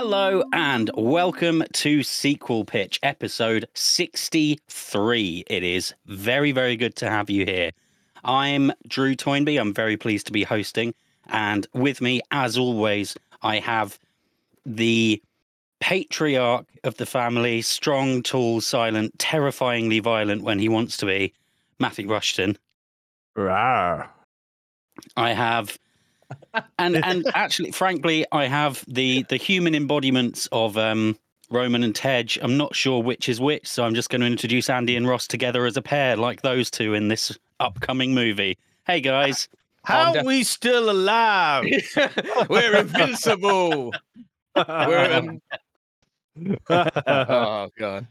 Hello and welcome to Sequel Pitch, episode 63. It is very, very good to have you here. I'm Drew Toynbee. I'm very pleased to be hosting. And with me, as always, I have the patriarch of the family, strong, tall, silent, terrifyingly violent when he wants to be, Matthew Rushton. Rawr. I have... and actually, frankly, I have the human embodiments of Roman and Tej. I'm not sure which is which, so I'm just going to introduce Andy and Ross together as a pair, like those two in this upcoming movie. Hey, guys. How are we still alive? We're invincible. Oh, God.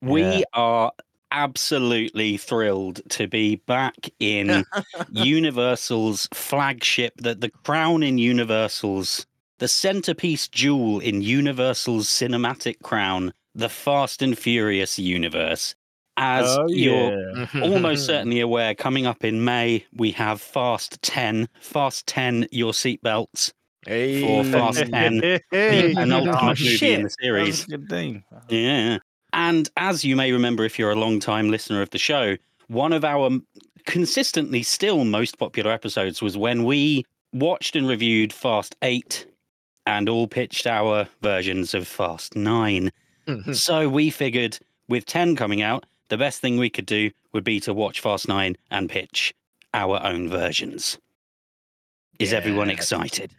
We are absolutely thrilled to be back in Universal's flagship, the crown in Universal's, the centerpiece jewel in Universal's cinematic crown, the Fast and Furious universe. As you're almost certainly aware, coming up in May, we have Fast 10. Fast 10, your seatbelts. Hey. For Fast 10, the penultimate movie in the series. That was a good thing. Yeah. And as you may remember, if you're a long-time listener of the show, one of our consistently still most popular episodes was when we watched and reviewed Fast 8 and all pitched our versions of Fast 9. Mm-hmm. So we figured with 10 coming out, the best thing we could do would be to watch Fast 9 and pitch our own versions. Is everyone excited?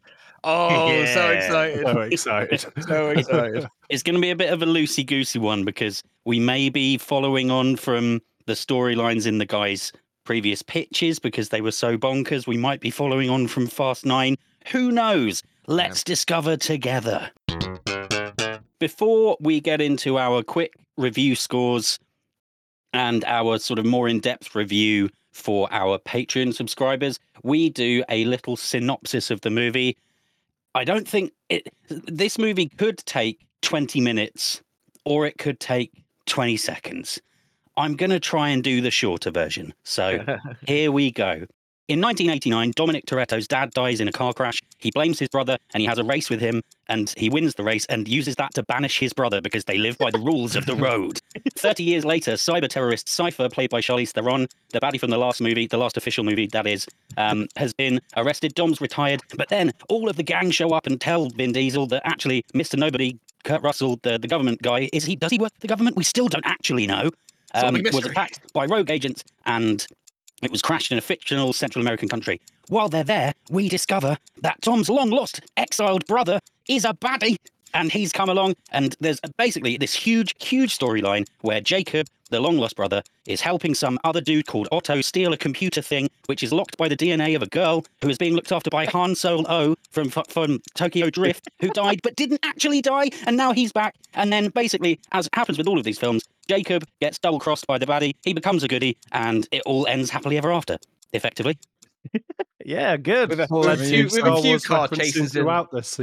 Oh, yeah. So excited. So excited. So excited. It's going to be a bit of a loosey-goosey one because we may be following on from the storylines in the guys' previous pitches because they were so bonkers. We might be following on from Fast 9. Who knows? Let's discover together. Before we get into our quick review scores and our sort of more in-depth review for our Patreon subscribers, we do a little synopsis of the movie. I don't think this movie could take 20 minutes or it could take 20 seconds. I'm going to try and do the shorter version. So here we go. In 1989, Dominic Toretto's dad dies in a car crash. He blames his brother and he has a race with him and he wins the race and uses that to banish his brother because they live by the rules of the road. 30 years later, cyber terrorist Cypher, played by Charlize Theron, the baddie from the last movie, the last official movie, that is, has been arrested. Dom's retired. But then all of the gang show up and tell Vin Diesel that actually Mr. Nobody, Kurt Russell, the government guy, does he work for the government? We still don't actually know. Was attacked by rogue agents and... it was crashed in a fictional Central American country. While they're there, we discover that Tom's long-lost, exiled brother is a baddie, and he's come along, and there's basically this huge, huge storyline where Jacob, the long-lost brother, is helping some other dude called Otto steal a computer thing, which is locked by the DNA of a girl who is being looked after by Han Solo from Tokyo Drift, who died but didn't actually die, and now he's back. And then basically, as happens with all of these films, Jacob gets double-crossed by the baddie, he becomes a goodie, and it all ends happily ever after, effectively. Yeah, good. With a few car chases throughout this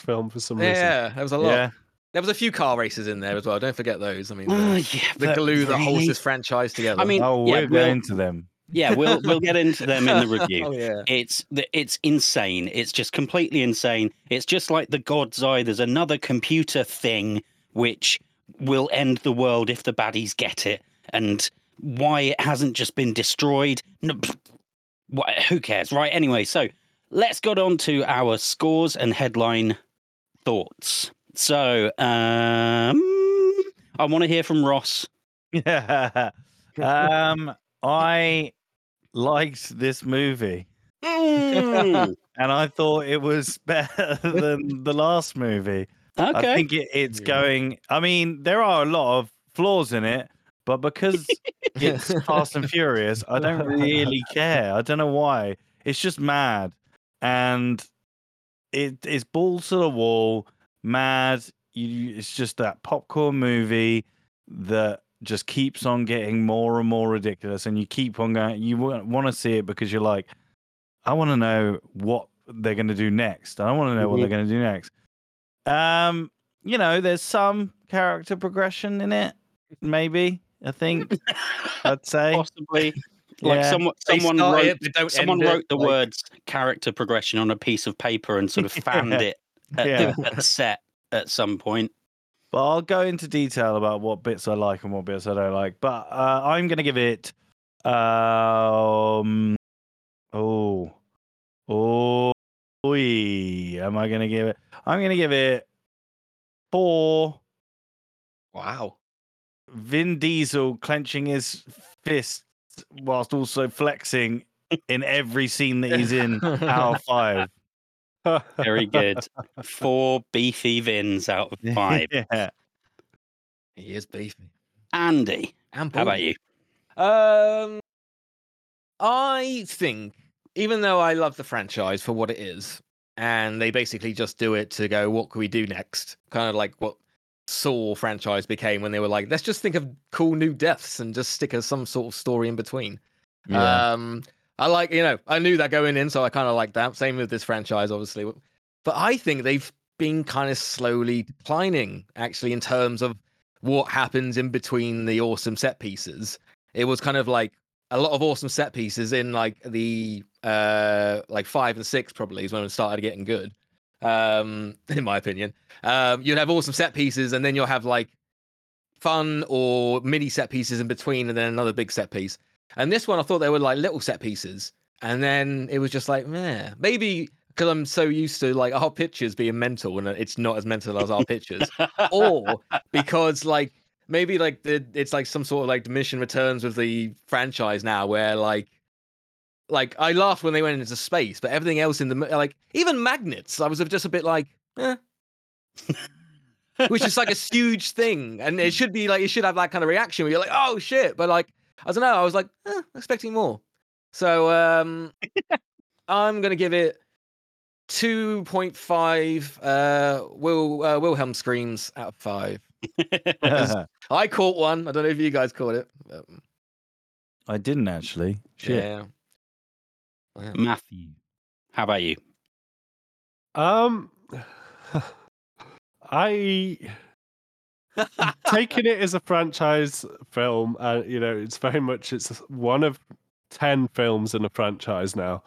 film for some reason. Yeah, there was a lot. Yeah. There was a few car races in there as well. Don't forget those. I mean, the glue that holds this franchise together. I mean, we'll get into them. Yeah, we'll get into them in the review. It's insane. It's just completely insane. It's just like the God's Eye. There's another computer thing which will end the world if the baddies get it, and why it hasn't just been destroyed. No, who cares, right? Anyway, so let's get on to our scores and headline thoughts. So I want to hear from Ross. Yeah. I liked this movie. And I thought it was better than the last movie. Okay. I think it's going... I mean, there are a lot of flaws in it, but because it's Fast and Furious, I don't really care. I don't know why. It's just mad. And it's balls to the wall, mad. It's just that popcorn movie that just keeps on getting more and more ridiculous. And you keep on going. You want to see it because you're like, I want to know what they're going to do next. I want to know what they're going to do next. You know, there's some character progression in it, maybe. I think I'd say possibly like someone wrote the words character progression on a piece of paper and sort of fanned it at the set at some point. But I'll go into detail about what bits I like and what bits I don't like. But I'm going to give it... I'm going to give it 4. Wow. Vin Diesel clenching his fist whilst also flexing in every scene that he's in. Out of 5. Very good. 4 beefy Vins out of 5. Yeah. He is beefy. Andy, how about you? I think, even though I love the franchise for what it is, and they basically just do it to go, what can we do next? Kind of like what Saw franchise became when they were like, let's just think of cool new deaths and just stick as some sort of story in between. Yeah. I like, I knew that going in, so I kind of like that. Same with this franchise, obviously. But I think they've been kind of slowly declining, actually, in terms of what happens in between the awesome set pieces. It was kind of like a lot of awesome set pieces in like the 5 and 6 probably is when it started getting good. In my opinion, you'd have awesome set pieces, and then you'll have like fun or mini set pieces in between, and then another big set piece. And this one, I thought they were like little set pieces, and then it was just like, meh. Maybe because I'm so used to like our pictures being mental, and it's not as mental as our pictures, or because like maybe like it's like some sort of like diminishing returns with the franchise now, where like I laughed when they went into space, but everything else in the like even magnets, I was just a bit like, eh. Which is like a huge thing, and it should be like it should have that kind of reaction where you're like, oh shit, but like. I don't know. I was like, expecting more. So I'm going to give it 2.5 Wilhelm screams out of 5. I caught one. I don't know if you guys caught it. But... I didn't actually. Shit. Yeah. Matthew, how about you? Taking it as a franchise film, it's very much it's one of 10 films in a franchise now.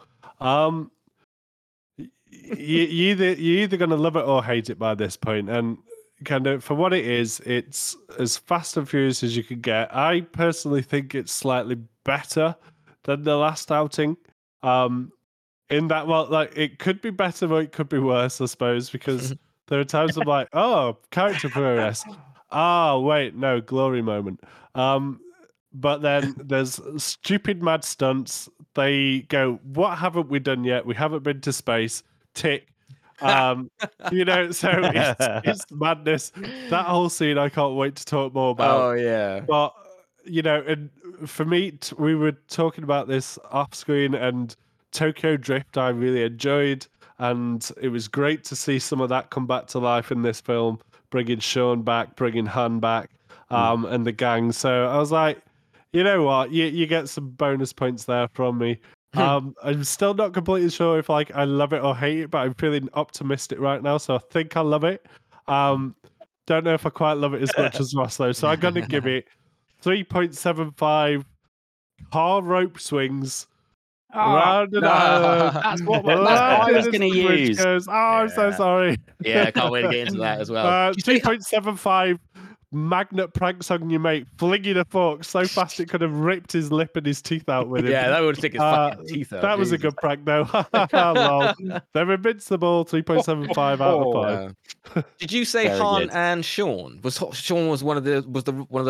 You're either going to love it or hate it by this point, and kind of for what it is, it's as Fast and Furious as you can get. I personally think it's slightly better than the last outing. In that, well, like it could be better or it could be worse, I suppose, because there are times I'm like, oh, character progress. Ah, wait, no, glory moment. But then there's stupid mad stunts. They go, what haven't we done yet? We haven't been to space. Tick. So it's madness. That whole scene I can't wait to talk more about. Oh, yeah. But, and for me, we were talking about this off screen, and Tokyo Drift I really enjoyed. And it was great to see some of that come back to life in this film, bringing Sean back, bringing Han back, and the gang. So I was like, you know what? You get some bonus points there from me. I'm still not completely sure if like I love it or hate it, but I'm feeling optimistic right now. So I think I love it. Don't know if I quite love it as much as Ross, though. So I'm going to give it 3.75 car rope swings. Oh, round and out. That's what I was going to use. Goes, I'm so sorry. Yeah, I can't wait to get into that as well. 2.75 magnet pranks on your mate, flinging a fork so fast it could have ripped his lip and his teeth out with it. Yeah, that would stick his fucking teeth out. That was a good prank, though. They're invincible. 3.75 out of 5. Did you say very Han good. And Sean? Sean was one of the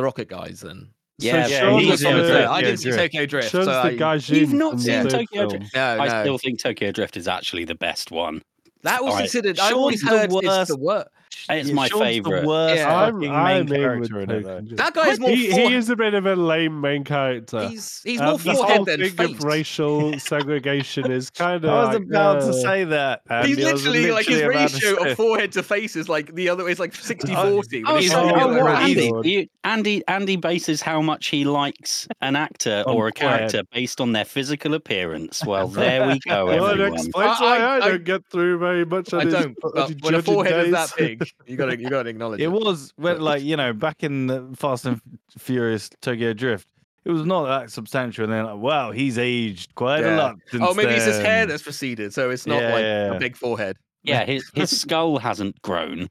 rocket guys then? Yeah, so I didn't see Tokyo Drift. So you've not seen Tokyo Drift. No. I still think Tokyo Drift is actually the best one. That was considered. I always heard it's the worst. It's my favorite. The worst main character in it. That guy is more. He is a bit of a lame main character. He's more forehead than face. The whole thing of racial segregation is kind of. I was about to say that. He's literally like his ratio of forehead to face is like the other way. It's like 60-40. Andy bases how much he likes an actor or a character based on their physical appearance. Well, there we go. Well, it explains why I don't get through very much. I don't. When a forehead is that big. You gotta acknowledge it. It was back in the Fast and Furious Tokyo Drift, it was not that substantial. And then wow, he's aged quite a lot. Oh, maybe it's his hair that's receded, so it's not a big forehead. Yeah, his skull hasn't grown.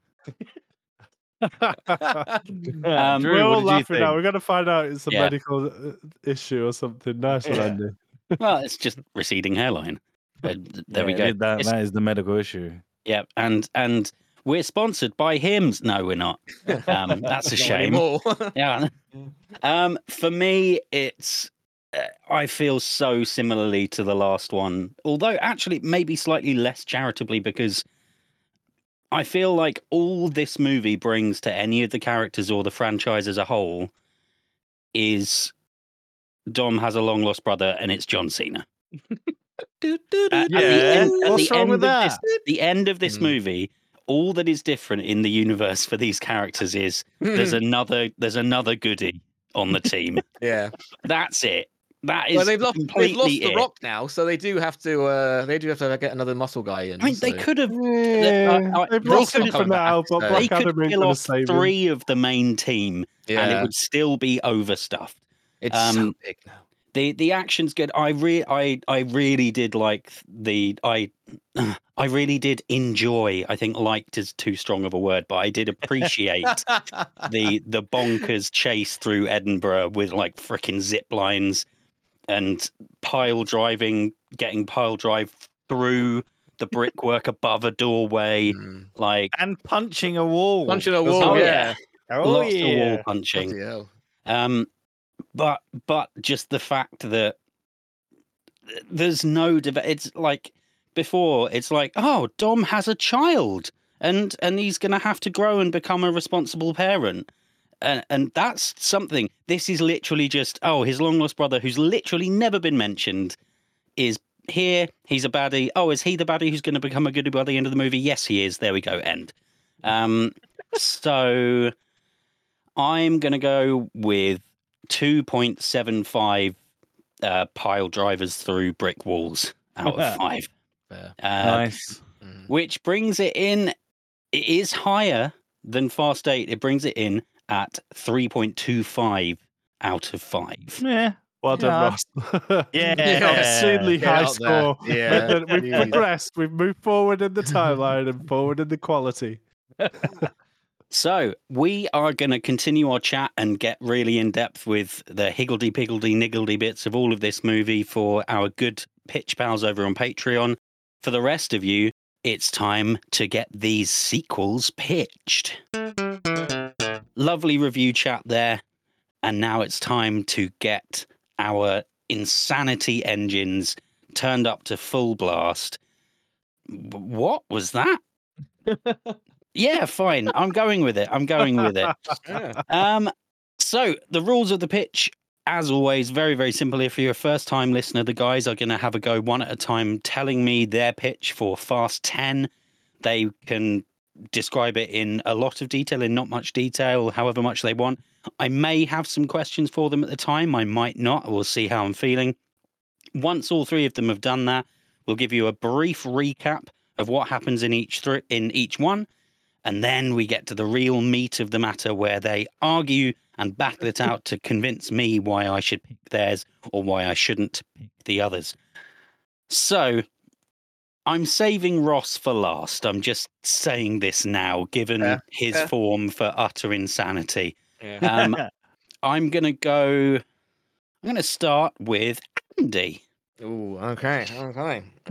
Drew, we're all laughing now. We're going to find out it's a medical issue or something. Nice one, Andy. Well, it's just receding hairline. There we go. That is the medical issue. Yeah, and we're sponsored by Hims. No, we're not. That's a shame. Yeah. For me, it's I feel so similarly to the last one, although actually maybe slightly less charitably, because I feel like all this movie brings to any of the characters or the franchise as a whole is Dom has a long lost brother and it's John Cena. What's wrong with that? The end of this movie, all that is different in the universe for these characters is there's another goodie on the team. Yeah, that's it. That is. Well, they've lost The Rock now, so they do have to. They do have to get another muscle guy in. I mean, they could have. They've lost him for now, but they could kill off three of the main team, and it would still be overstuffed. It's so big now. The action's good. I really did enjoy. I think "liked" is too strong of a word, but I did appreciate the bonkers chase through Edinburgh with like freaking zip lines and getting pile drive through the brickwork above a doorway, like and punching a wall. Lots of wall punching. But just the fact that there's no debate. It's like before. It's like, oh, Dom has a child, and he's gonna have to grow and become a responsible parent, and that's something. This is literally just his long lost brother, who's literally never been mentioned, is here. He's a baddie. Oh, is he the baddie who's going to become a goodie by the end of the movie? Yes, he is. There we go. End. So I'm gonna go with 2.75 pile drivers through brick walls out of 5. Nice. Which brings it in. It is higher than Fast 8. It brings it in at 3.25 out of 5. Yeah. Well done, Ross. Obscenely high score. Yeah. We've progressed. We've moved forward in the timeline and forward in the quality. So we are going to continue our chat and get really in depth with the higgledy-piggledy-niggledy bits of all of this movie for our good pitch pals over on Patreon. For the rest of you, it's time to get these sequels pitched. Lovely review chat there. And now it's time to get our insanity engines turned up to full blast. What was that? Yeah, fine. I'm going with it. Yeah. So the rules of the pitch, as always, very, very simple. If you're a first-time listener, the guys are going to have a go one at a time telling me their pitch for Fast 10. They can describe it in a lot of detail, in not much detail, however much they want. I may have some questions for them at the time. I might not. We'll see how I'm feeling. Once all three of them have done that, we'll give you a brief recap of what happens in each one. And then we get to the real meat of the matter where they argue and battle it out to convince me why I should pick theirs or why I shouldn't pick the others. So I'm saving Ross for last. I'm just saying this now, given his form for utter insanity. Yeah. I'm going to start with Andy. Ooh, okay.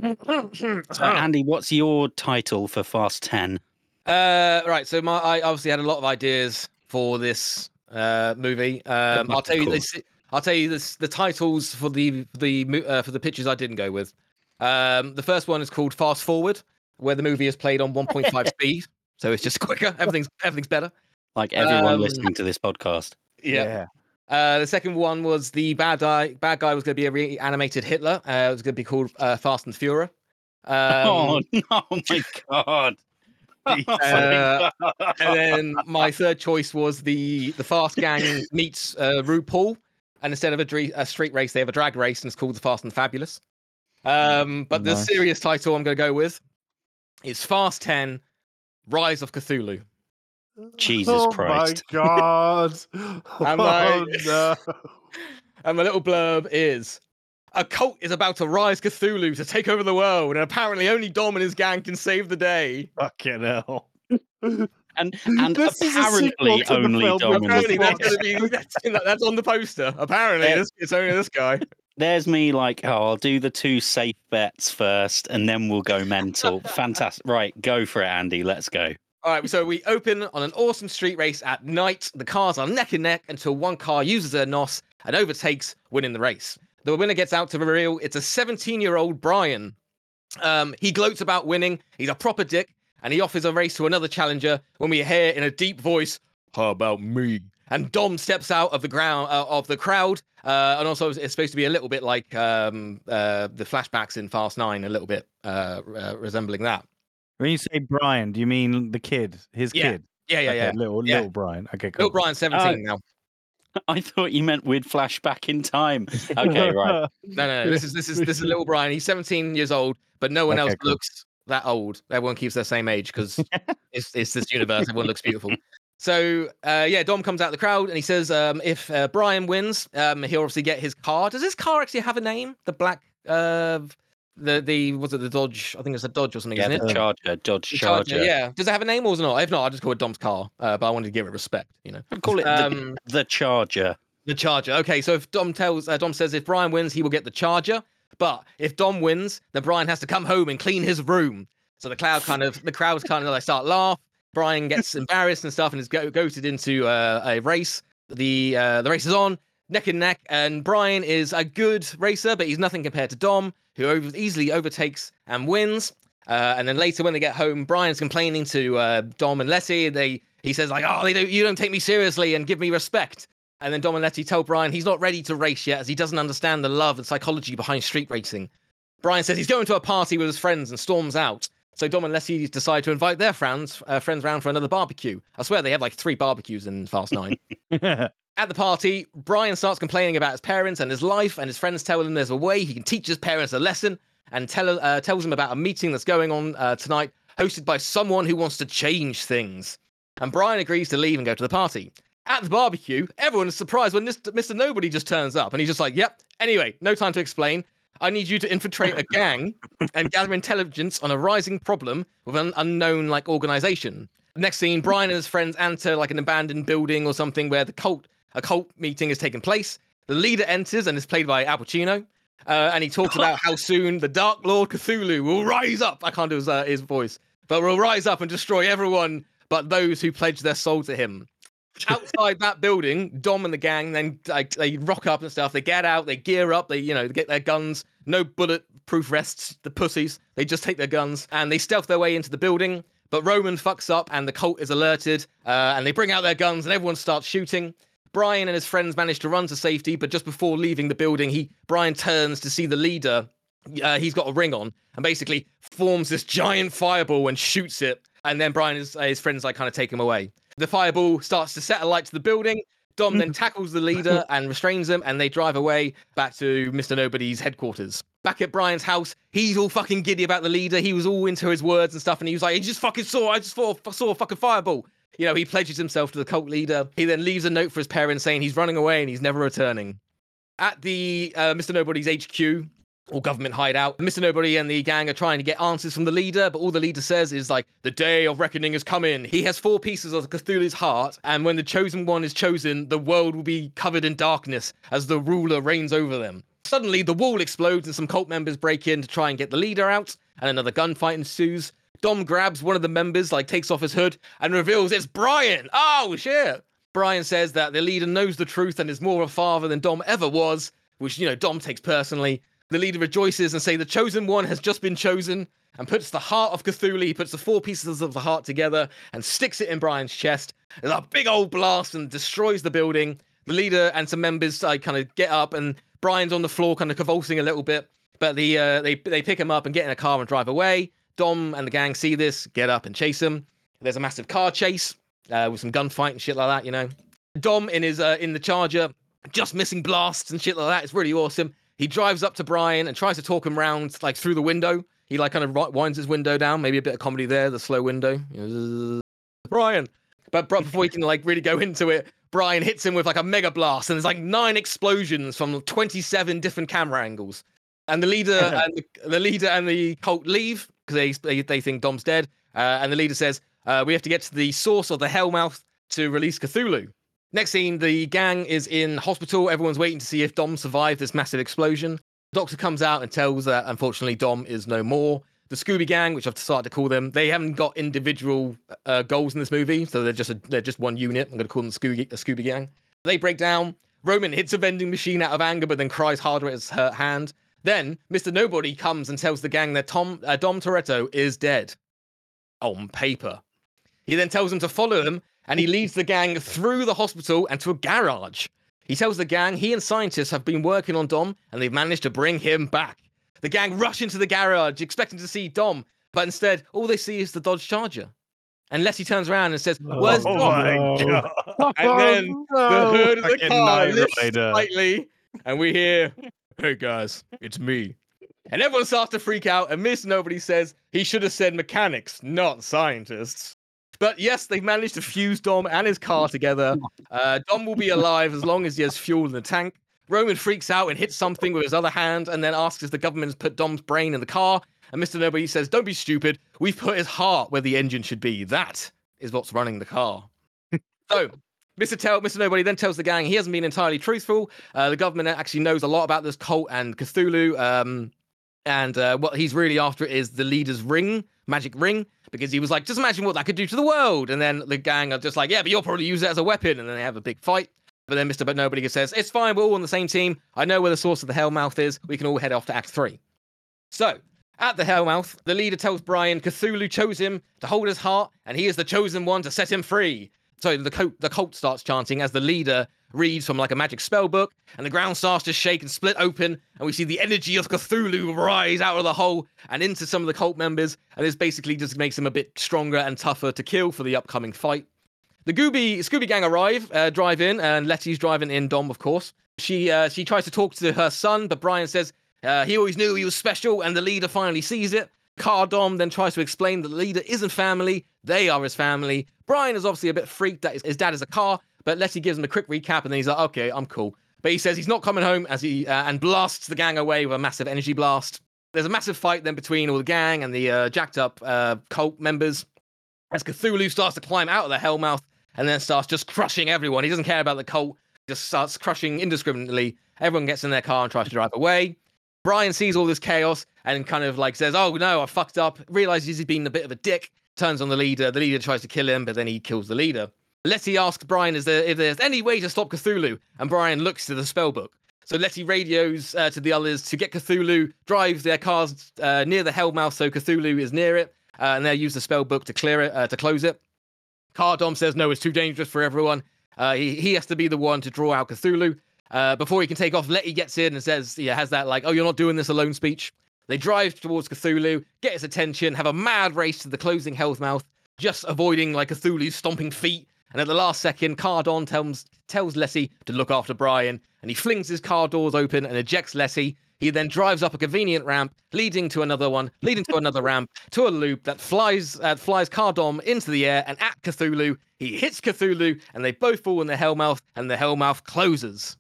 So Andy, what's your title for Fast 10? Right, so I obviously had a lot of ideas for this movie. I'll tell you the titles for the pitches I didn't go with. The first one is called Fast Forward, where the movie is played on 1.5 speed, so it's just quicker. Everything's better. Like everyone listening to this podcast. Yeah. The second one was the bad guy was going to be a reanimated Hitler. It was going to be called Fast and Furious. Oh my god. And then my third choice was the Fast Gang meets RuPaul, and instead of a street race, they have a drag race, and it's called the Fast and Fabulous. But the serious title I'm going to go with is Fast 10: Rise of Cthulhu. Jesus Christ! Oh my God! And my little blurb is: a cult is about to rise Cthulhu to take over the world, and apparently only Dom and his gang can save the day. Fucking hell. And this apparently is only Dominic. That's on the poster. Apparently, it's only this guy. There's me like, oh, I'll do the two safe bets first, and then we'll go mental. Fantastic. Right, go for it, Andy. Let's go. All right, so we open on an awesome street race at night. The cars are neck and neck until one car uses their NOS and overtakes, winning the race. The winner gets out to the reveal. It's a 17-year-old Brian. He gloats about winning. He's a proper dick, and he offers a race to another challenger when we hear in a deep voice, how about me? And Dom steps out of the ground of the crowd, and also it's supposed to be a little bit like the flashbacks in Fast 9, a little bit resembling that. When you say Brian, do you mean the kid? His kid? Yeah. Little Brian. Okay, cool. Little Brian, 17 now. I thought you meant we'd flash back in time. Okay, right. No. This is little Brian. He's 17 years old, but no one else looks that old. Everyone keeps their same age because it's this universe. Everyone looks beautiful. So, Dom comes out of the crowd and he says, if Brian wins, he'll obviously get his car. Does his car actually have a name? The black, was it the Dodge? I think it's a Dodge or something, isn't it? Yeah, Dodge Charger. Yeah. Does it have a name or is it not? If not, I'll just call it Dom's car, but I wanted to give it respect, you know. I'd call it the Charger. The Charger. Okay, so if Dom says if Brian wins, he will get the Charger. But if Dom wins, then Brian has to come home and clean his room. So the crowd's kind of like start laugh. Brian gets embarrassed and stuff and is goated into a race. The race is on, neck and neck, and Brian is a good racer, but he's nothing compared to Dom, who easily overtakes and wins. And then later when they get home, Brian's complaining to Dom and Letty. He says, like, oh, you don't take me seriously and give me respect. And then Dom and Letty tell Brian he's not ready to race yet as he doesn't understand the love and psychology behind street racing. Brian says he's going to a party with his friends and storms out. So Dom and Leslie decide to invite their friends round for another barbecue. I swear they had like 3 barbecues in Fast 9. At the party, Brian starts complaining about his parents and his life, and his friends tell him there's a way he can teach his parents a lesson, and tells him about a meeting that's going on tonight, hosted by someone who wants to change things. And Brian agrees to leave and go to the party. At the barbecue, everyone is surprised when Mr. Nobody just turns up, and he's just like, yep. Anyway, no time to explain. I need you to infiltrate a gang and gather intelligence on a rising problem with an unknown organization. Next scene, Brian and his friends enter an abandoned building or something where a cult meeting is taking place. The leader enters and is played by Al Pacino, and he talks about how soon the Dark Lord Cthulhu will rise up. I can't do his voice, but will rise up and destroy everyone but those who pledge their soul to him. Outside that building, Dom and the gang then they rock up and stuff. They get out, they gear up, they get their guns. No bulletproof vests, the pussies. They just take their guns and they stealth their way into the building. But Roman fucks up and the cult is alerted. And they bring out their guns and everyone starts shooting. Brian and his friends manage to run to safety, but just before leaving the building, Brian turns to see the leader. He's got a ring on and basically forms this giant fireball and shoots it. And then Brian and his friends kind of take him away. The fireball starts to set alight to the building. Dom then tackles the leader and restrains him, and they drive away back to Mr. Nobody's headquarters. Back at Brian's house, he's all fucking giddy about the leader. He was all into his words and stuff, and he was like, I just saw a fucking fireball. He pledges himself to the cult leader. He then leaves a note for his parents saying he's running away and he's never returning. At the Mr. Nobody's HQ, or government hideout, Mr. Nobody and the gang are trying to get answers from the leader, but all the leader says is the day of reckoning has come in. He has 4 pieces of Cthulhu's heart, and when the chosen one is chosen, the world will be covered in darkness as the ruler reigns over them. Suddenly, the wall explodes and some cult members break in to try and get the leader out, and another gunfight ensues. Dom grabs one of the members, takes off his hood, and reveals it's Brian! Oh, shit! Brian says that the leader knows the truth and is more of a father than Dom ever was, which, Dom takes personally. The leader rejoices and say the chosen one has just been chosen and puts the heart of Cthulhu, he puts the 4 pieces of the heart together and sticks it in Brian's chest. There's a big old blast and destroys the building. The leader and some members kind of get up and Brian's on the floor kind of convulsing a little bit, but they pick him up and get in a car and drive away. Dom and the gang see this, get up and chase him. There's a massive car chase with some gunfight and shit like that, Dom in his in the Charger, just missing blasts and shit like that. It's really awesome. He drives up to Brian and tries to talk him round, through the window. He, kind of winds his window down. Maybe a bit of comedy there, the slow window. Brian! But before he can, really go into it, Brian hits him with, a mega blast, and there's, 9 explosions from 27 different camera angles. And the leader and the cult leave, because they think Dom's dead, and the leader says, We have to get to the source of the Hellmouth to release Cthulhu. Next scene, the gang is in hospital. Everyone's waiting to see if Dom survived this massive explosion. The doctor comes out and tells that, unfortunately, Dom is no more. The Scooby Gang, which I've started to call them, they haven't got individual goals in this movie, so they're just one unit. I'm going to call them Scooby Gang. They break down. Roman hits a vending machine out of anger, but then cries harder at his hurt hand. Then Mr. Nobody comes and tells the gang that Dom Toretto is dead. On paper. He then tells them to follow him, and he leads the gang through the hospital and to a garage. He tells the gang he and scientists have been working on Dom, and they've managed to bring him back. The gang rush into the garage, expecting to see Dom, but instead, all they see is the Dodge Charger. And Letty turns around and says, "Where's Dom?" Oh my God. And then the hood of the car lifts slightly, and we hear, "Hey guys, it's me." And everyone starts to freak out, and Miss Nobody says he should have said mechanics, not scientists. But yes, they've managed to fuse Dom and his car together. Dom will be alive as long as he has fuel in the tank. Roman freaks out and hits something with his other hand and then asks if the government has put Dom's brain in the car. And Mr. Nobody says, "Don't be stupid. We've put his heart where the engine should be. That is what's running the car." So Mr. Nobody then tells the gang he hasn't been entirely truthful. The government actually knows a lot about this cult and Cthulhu. And what he's really after is the leader's ring, magic ring, because he was like, just imagine what that could do to the world. And then the gang are just like, yeah, but you'll probably use it as a weapon. And then they have a big fight. But then Mr. Nobody says, it's fine, we're all on the same team. I know where the source of the Hellmouth is. We can all head off to Act 3. So, at the Hellmouth, the leader tells Brian Cthulhu chose him to hold his heart, and he is the chosen one to set him free. So the cult starts chanting as the leader reads from like a magic spell book, and the ground starts to shake and split open, and we see the energy of Cthulhu rise out of the hole and into some of the cult members, and this basically just makes him a bit stronger and tougher to kill for the upcoming fight. The Scooby Gang drive in, and Letty's driving in Dom, of course. She tries to talk to her son, but Brian says he always knew he was special, and the leader finally sees it. Car Dom then tries to explain that the leader isn't family, they are his family. Brian is obviously a bit freaked that his dad is a car, but Letty gives him a quick recap, and then he's like, okay, I'm cool. But he says he's not coming home as he and blasts the gang away with a massive energy blast. There's a massive fight then between all the gang and the jacked-up cult members as Cthulhu starts to climb out of the Hellmouth, and then starts just crushing everyone. He doesn't care about the cult, just starts crushing indiscriminately. Everyone gets in their car and tries to drive away. Brian sees all this chaos and kind of like says, oh no, I fucked up. Realizes he's been a bit of a dick. Turns on the leader. The leader tries to kill him, but then he kills the leader. Letty asks Brian if there's any way to stop Cthulhu, and Brian looks to the spellbook. So Letty radios to the others to get Cthulhu, drives their cars near the Hellmouth so Cthulhu is near it, and they'll use the spellbook to clear it, to close it. Car Dom says, no, it's too dangerous for everyone. He has to be the one to draw out Cthulhu. Before he can take off, Letty gets in and says, yeah, has that like, oh, you're not doing this alone speech. They drive towards Cthulhu, get his attention, have a mad race to the closing Hellmouth, just avoiding like Cthulhu's stomping feet. And at the last second, Car Dom tells Letty to look after Brian, and he flings his car doors open and ejects Letty. He then drives up a convenient ramp, leading to another one, leading to another ramp, to a loop that flies Car Dom into the air and at Cthulhu. He hits Cthulhu, and they both fall in the Hellmouth, and the Hellmouth closes.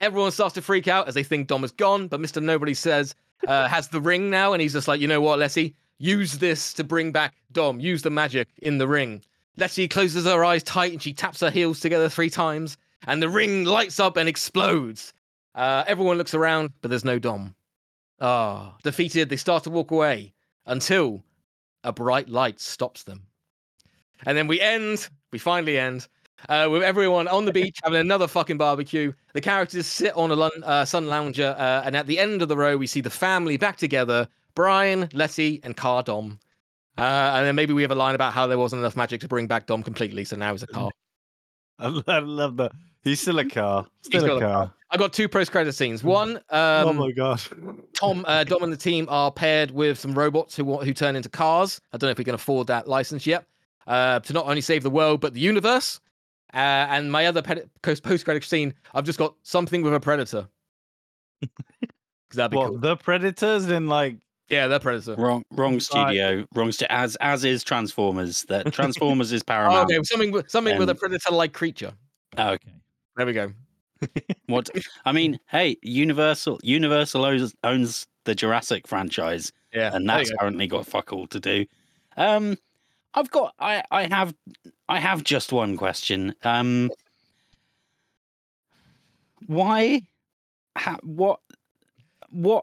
Everyone starts to freak out as they think Dom is gone, but Mr. Nobody says, has the ring now, and he's just like, you know what, Letty, use this to bring back Dom. Use the magic in the ring. Letty closes her eyes tight, and she taps her heels together 3 times, and the ring lights up and explodes. Everyone looks around, but there's no Dom. Defeated, they start to walk away until a bright light stops them. And then we finally end, with everyone on the beach having another fucking barbecue. The characters sit on a sun lounger, and at the end of the row, we see the family back together, Brian, Letty, and Car Dom. And then maybe we have a line about how there wasn't enough magic to bring back Dom completely, so now he's a car. I love that. He's still a car. Still a car. I got 2 post-credit scenes. One, oh my gosh, Dom and the team are paired with some robots who turn into cars. I don't know if we can afford that license yet. To not only save the world but the universe. And my other post-credit scene, I've just got something with a predator. That'd be cool. The predators in like. Yeah, they're Predator. Wrong studio. Wrong studio. As is Transformers. That Transformers is Paramount. Oh, okay, something with a predator-like creature. Oh, okay, there we go. What? I mean, hey, Universal owns the Jurassic franchise, yeah, and that's currently got fuck all to do. I've got, I have just one question. What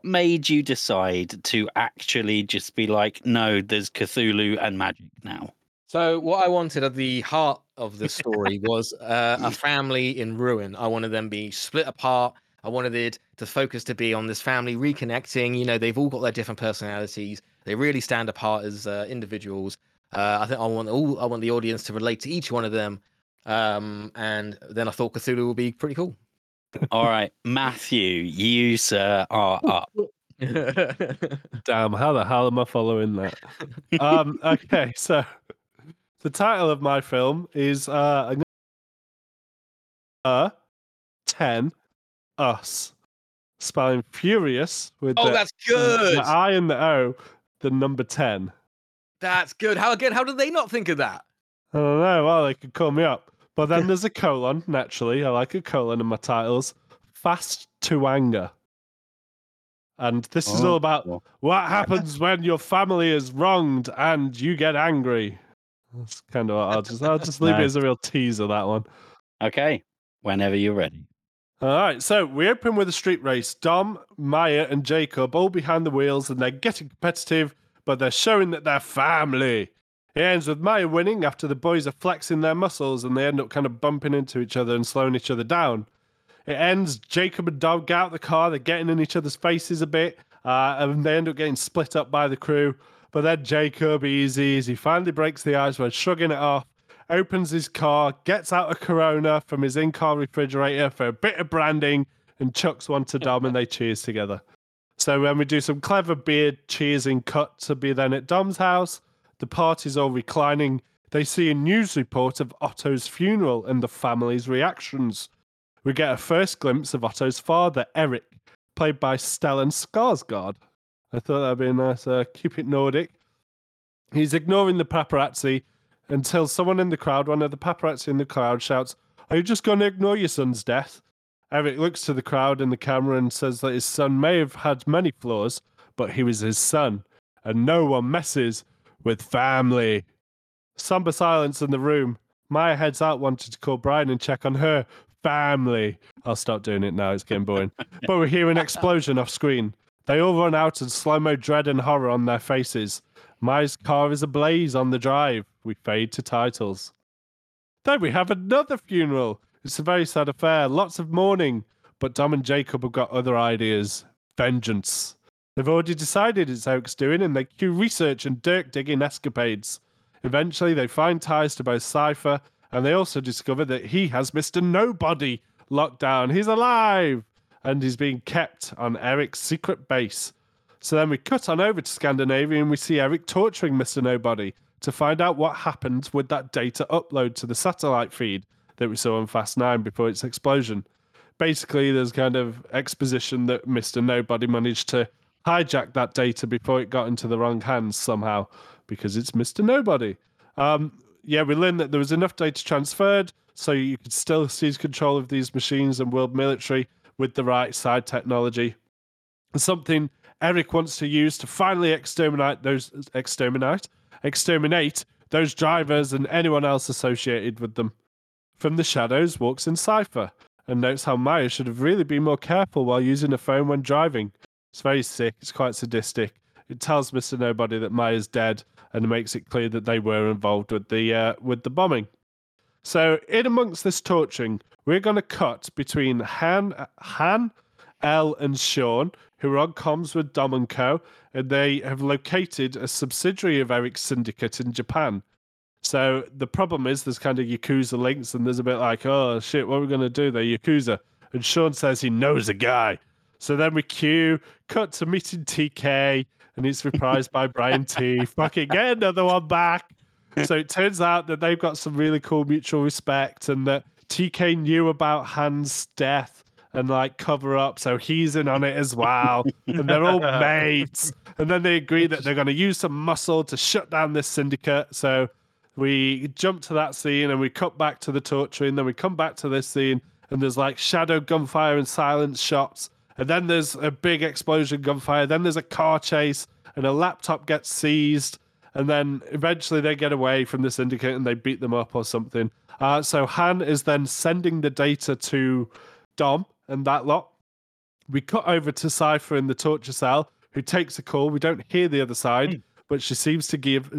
made you decide to actually just be like, no, there's Cthulhu and magic now? So what I wanted at the heart of the story was a family in ruin. I wanted them to be split apart. I wanted it to focus to be on this family reconnecting. You know, they've all got their different personalities. They really stand apart as individuals. I want the audience to relate to each one of them. And then I thought Cthulhu would be pretty cool. All right, Matthew, you, sir, are up. Damn, how the hell am I following that? Okay, so the title of my film is Ten Us, spelling furious with that's good. The I and the O, the number 10. That's good. How did they not think of that? I don't know. Well, they could call me up. But then there's a colon, naturally. I like a colon in my titles. Fast to anger. And this is all about what happens when your family is wronged and you get angry. That's kind of what I'll just leave it as a real teaser, that one. Okay, whenever you're ready. All right, so we open with a street race. Dom, Maya, and Jacob all behind the wheels, and they're getting competitive, but they're showing that they're family. It ends with Maya winning after the boys are flexing their muscles and they end up kind of bumping into each other and slowing each other down. It ends, Jacob and Dom get out the car, they're getting in each other's faces a bit, and they end up getting split up by the crew. But then Jacob, he finally breaks the ice by shrugging it off, opens his car, gets out a Corona from his in-car refrigerator for a bit of branding, and chucks one to Dom and they cheers together. So when we do some clever beard cheersing cut to be then at Dom's house, the party's all reclining. They see a news report of Otto's funeral and the family's reactions. We get a first glimpse of Otto's father, Eric, played by Stellan Skarsgård. I thought that'd be a nice keep it Nordic. He's ignoring the paparazzi until one of the paparazzi in the crowd shouts, "Are you just going to ignore your son's death?" Eric looks to the crowd and the camera and says that his son may have had many flaws, but he was his son, and no one messes with family. Somber silence in the room. Maya heads out, wanted to call Brian and check on her family. I'll stop doing it now, it's getting boring. But we hear an explosion off screen. They all run out and slow-mo dread and horror on their faces. Maya's car is ablaze on the drive. We fade to titles. Then we have another funeral. It's a very sad affair. Lots of mourning. But Dom and Jacob have got other ideas. Vengeance. They've already decided it's Eric's doing, and they cue research and dirt-digging escapades. Eventually, they find ties to both Cypher, and they also discover that he has Mr. Nobody locked down. He's alive! And he's being kept on Eric's secret base. So then we cut on over to Scandinavia, and we see Eric torturing Mr. Nobody to find out what happened with that data upload to the satellite feed that we saw on Fast 9 before its explosion. Basically, there's kind of exposition that Mr. Nobody managed to hijacked that data before it got into the wrong hands somehow, because it's Mr. Nobody. We learned that there was enough data transferred, so you could still seize control of these machines and world military with the right side technology. Something Eric wants to use to finally exterminate those drivers and anyone else associated with them. From the shadows walks in Cypher, and notes how Maya should have really been more careful while using a phone when driving. It's very sick. It's quite sadistic. It tells Mr. Nobody that Maya's dead and makes it clear that they were involved with the bombing. So in amongst this torturing, we're going to cut between Han, Elle, and Sean, who are on comms with Dom and Co., and they have located a subsidiary of Eric's syndicate in Japan. So the problem is there's kind of Yakuza links, and there's a bit like, oh, shit, what are we going to do? They're Yakuza. And Sean says he knows a guy. So then we cut to meeting TK, and it's reprised by Brian T. Fucking get another one back. So it turns out that they've got some really cool mutual respect, and that TK knew about Han's death and like cover up, so he's in on it as well. And they're all mates. And then they agree that they're going to use some muscle to shut down this syndicate. So we jump to that scene, and we cut back to the torture, and then we come back to this scene, and there's like shadow gunfire and silence shots. And then there's a big explosion gunfire. Then there's a car chase, and a laptop gets seized. And then eventually they get away from the syndicate and they beat them up or something. So Han is then sending the data to Dom and that lot. We cut over to Cypher in the torture cell, who takes a call. We don't hear the other side, but she seems to give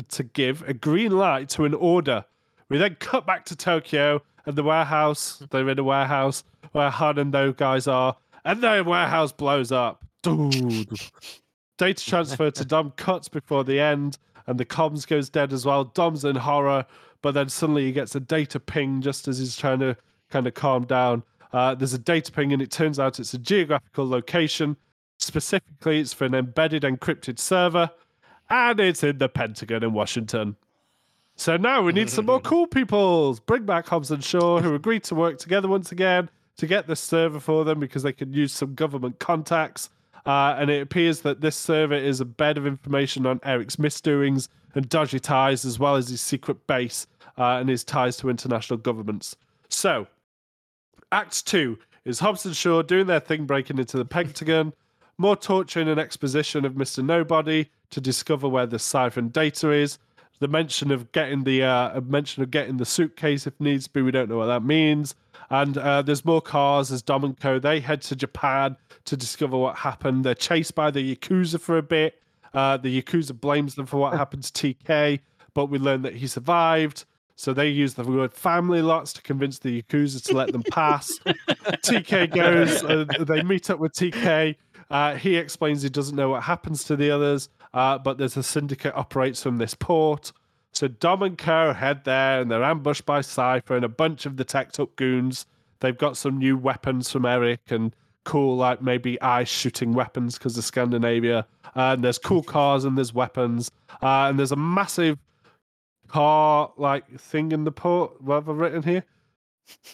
a green light to an order. We then cut back to Tokyo and the warehouse. They're in a warehouse where Han and those guys are, and their warehouse blows up. Dude. Data transfer to Dom cuts before the end, and the comms goes dead as well. Dom's in horror, but then suddenly he gets a data ping just as he's trying to kind of calm down. There's a data ping, and it turns out it's a geographical location. Specifically, it's for an embedded encrypted server, and it's in the Pentagon in Washington. So now we need some more cool people. Bring back Hobbs and Shaw, who agreed to work together once again to get this server for them because they can use some government contacts. And it appears that this server is a bed of information on Eric's misdoings and dodgy ties, as well as his secret base and his ties to international governments. So, Act 2 is Hobbs and Shaw doing their thing, breaking into the Pentagon, more torturing and exposition of Mr. Nobody to discover where the siphon data is, the mention of getting the suitcase if needs be, we don't know what that means, and there's more cars as Dom and Co. They head to Japan to discover what happened. They're chased by the Yakuza for a bit. The Yakuza blames them for what happened to TK, but we learn that he survived. So they use the word family lots to convince the Yakuza to let them pass. TK goes, they meet up with TK. He explains he doesn't know what happens to the others, but there's a syndicate operates from this port. So Dom and Co head there, and they're ambushed by Cypher and a bunch of the teched up goons. They've got some new weapons from Eric and cool, like maybe ice shooting weapons because of Scandinavia. And there's cool cars and there's weapons. And there's a massive car like thing in the port. What have I written here?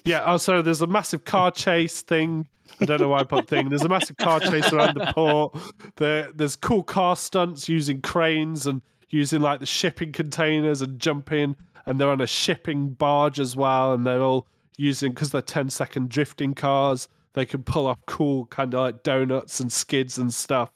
Yeah, also there's a massive car chase thing. I don't know why I put thing. There's a massive car chase around the port. There's cool car stunts using cranes and using like the shipping containers and jumping, and they're on a shipping barge as well, and they're all using, because they're 10-second drifting cars, they can pull off cool kind of like donuts and skids and stuff.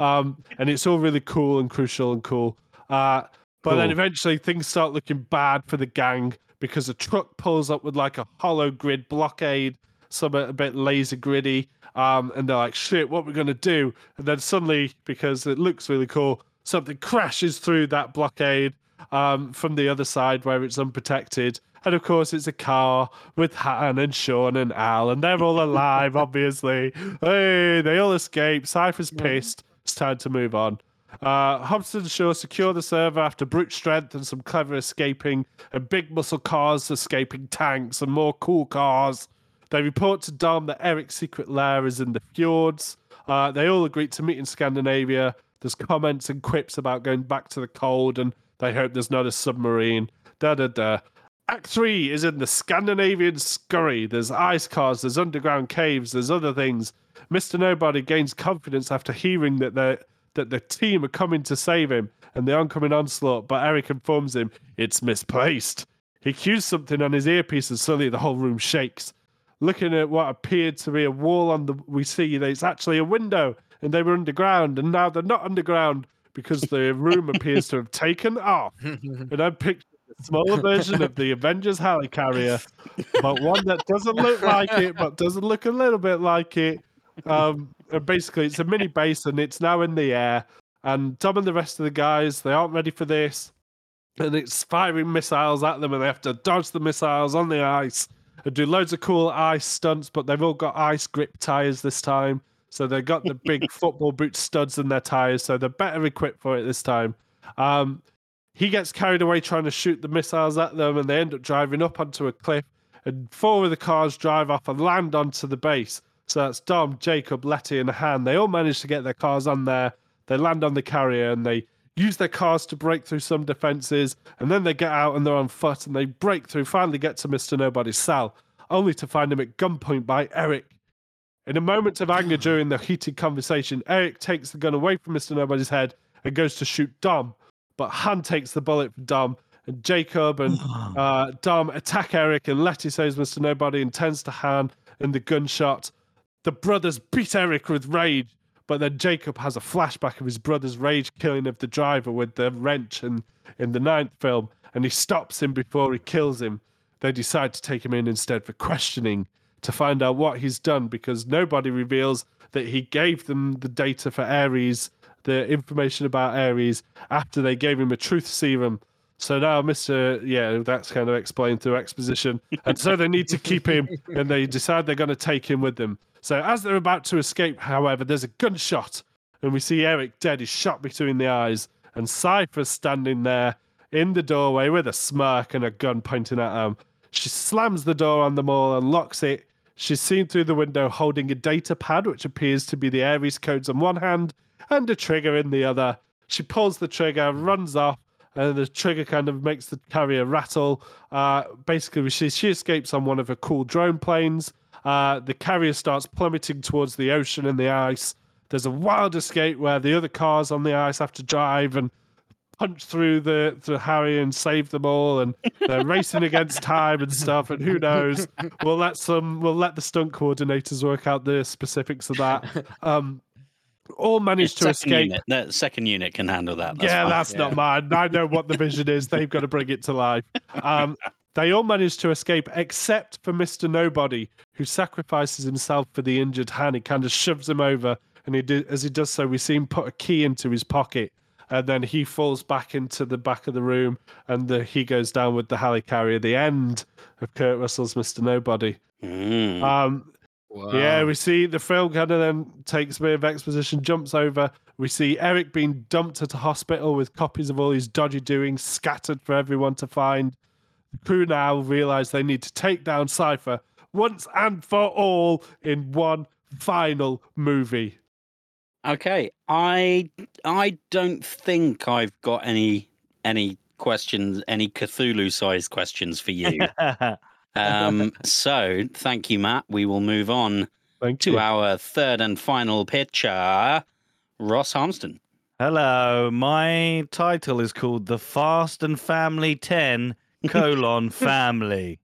And it's all really cool and crucial and cool. But then eventually things start looking bad for the gang because a truck pulls up with like a hollow grid blockade, some a bit laser gritty, and they're like, shit, what are we going to do? And then suddenly, because it looks really cool, something crashes through that blockade from the other side where it's unprotected. And of course, it's a car with Han and Sean and Al, and they're all alive, obviously. Hey, they all escape. Cypher's pissed. It's time to move on. Hobbs and Shaw secure the server after brute strength and some clever escaping, and big muscle cars escaping tanks and more cool cars. They report to Dom that Eric's secret lair is in the fjords. They all agree to meet in Scandinavia. There's comments and quips about going back to the cold, and they hope there's not a submarine. Act 3 is in the Scandinavian scurry. There's ice cars, there's underground caves, there's other things. Mr. Nobody gains confidence after hearing that the team are coming to save him and the oncoming onslaught, but Eric informs him it's misplaced. He cues something on his earpiece and suddenly the whole room shakes. Looking at what appeared to be a wall we see that it's actually a window. And they were underground, and now they're not underground because the room appears to have taken off. And I'm picturing a smaller version of the Avengers helicarrier, but one that doesn't look like it, but doesn't look a little bit like it. And basically, it's a mini base, and it's now in the air. And Dom and the rest of the guys, they aren't ready for this. And it's firing missiles at them, and they have to dodge the missiles on the ice and do loads of cool ice stunts, but they've all got ice grip tires this time. So they got the big football boot studs in their tires, so they're better equipped for it this time. He gets carried away trying to shoot the missiles at them, and they end up driving up onto a cliff, and four of the cars drive off and land onto the base. So that's Dom, Jacob, Letty, and Han. They all manage to get their cars on there. They land on the carrier, and they use their cars to break through some defences, and then they get out, and they're on foot, and they break through, finally get to Mr. Nobody's cell, only to find him at gunpoint by Eric. In a moment of anger during the heated conversation, Eric takes the gun away from Mr. Nobody's head and goes to shoot Dom. But Han takes the bullet from Dom, and Jacob and Dom attack Eric, and Letty saves Mr. Nobody and turns to Han in the gunshot. The brothers beat Eric with rage, But then Jacob has a flashback of his brother's rage killing of the driver with the wrench and in the 9th film, and he stops him before he kills him. They decide to take him in instead for questioning to find out what he's done, because nobody reveals that he gave them the data for Ares, the information about Ares, after they gave him a truth serum. So now that's kind of explained through exposition. And so they need to keep him, and they decide they're going to take him with them. So as they're about to escape, however, there's a gunshot, and we see Eric dead. He's shot between the eyes, and Cypher's standing there in the doorway with a smirk and a gun pointing at him. She slams the door on them all and locks it. She's seen through the window holding a data pad, which appears to be the Ares codes on one hand and a trigger in the other. She pulls the trigger, runs off, and the trigger kind of makes the carrier rattle. Basically, she escapes on one of her cool drone planes. The carrier starts plummeting towards the ocean and the ice. There's a wild escape where the other cars on the ice have to drive and punch through the Harry and save them all, and they're racing against time and stuff, and who knows, we'll let the stunt coordinators work out the specifics of that. All managed to escape. The second unit can handle that. That's not mine. I know what the vision is. They've got to bring it to life. They all managed to escape except for Mr. Nobody, who sacrifices himself for the injured Han. He kind of shoves him over, and as he does so, we see him put a key into his pocket. And then he falls back into the back of the room, and he goes down with the helicarrier. The end of Kurt Russell's Mr. Nobody. Mm. Wow. Yeah, we see the film kind of then takes a bit of exposition, jumps over. We see Eric being dumped at a hospital with copies of all his dodgy doings scattered for everyone to find. The crew now realize they need to take down Cypher once and for all in one final movie. Okay, I don't think I've got any questions, any Cthulhu-sized questions for you. So, thank you, Matt. We will move on to our third and final picture, Ross Harmston. Hello, my title is called The Fast and Family 10, Family.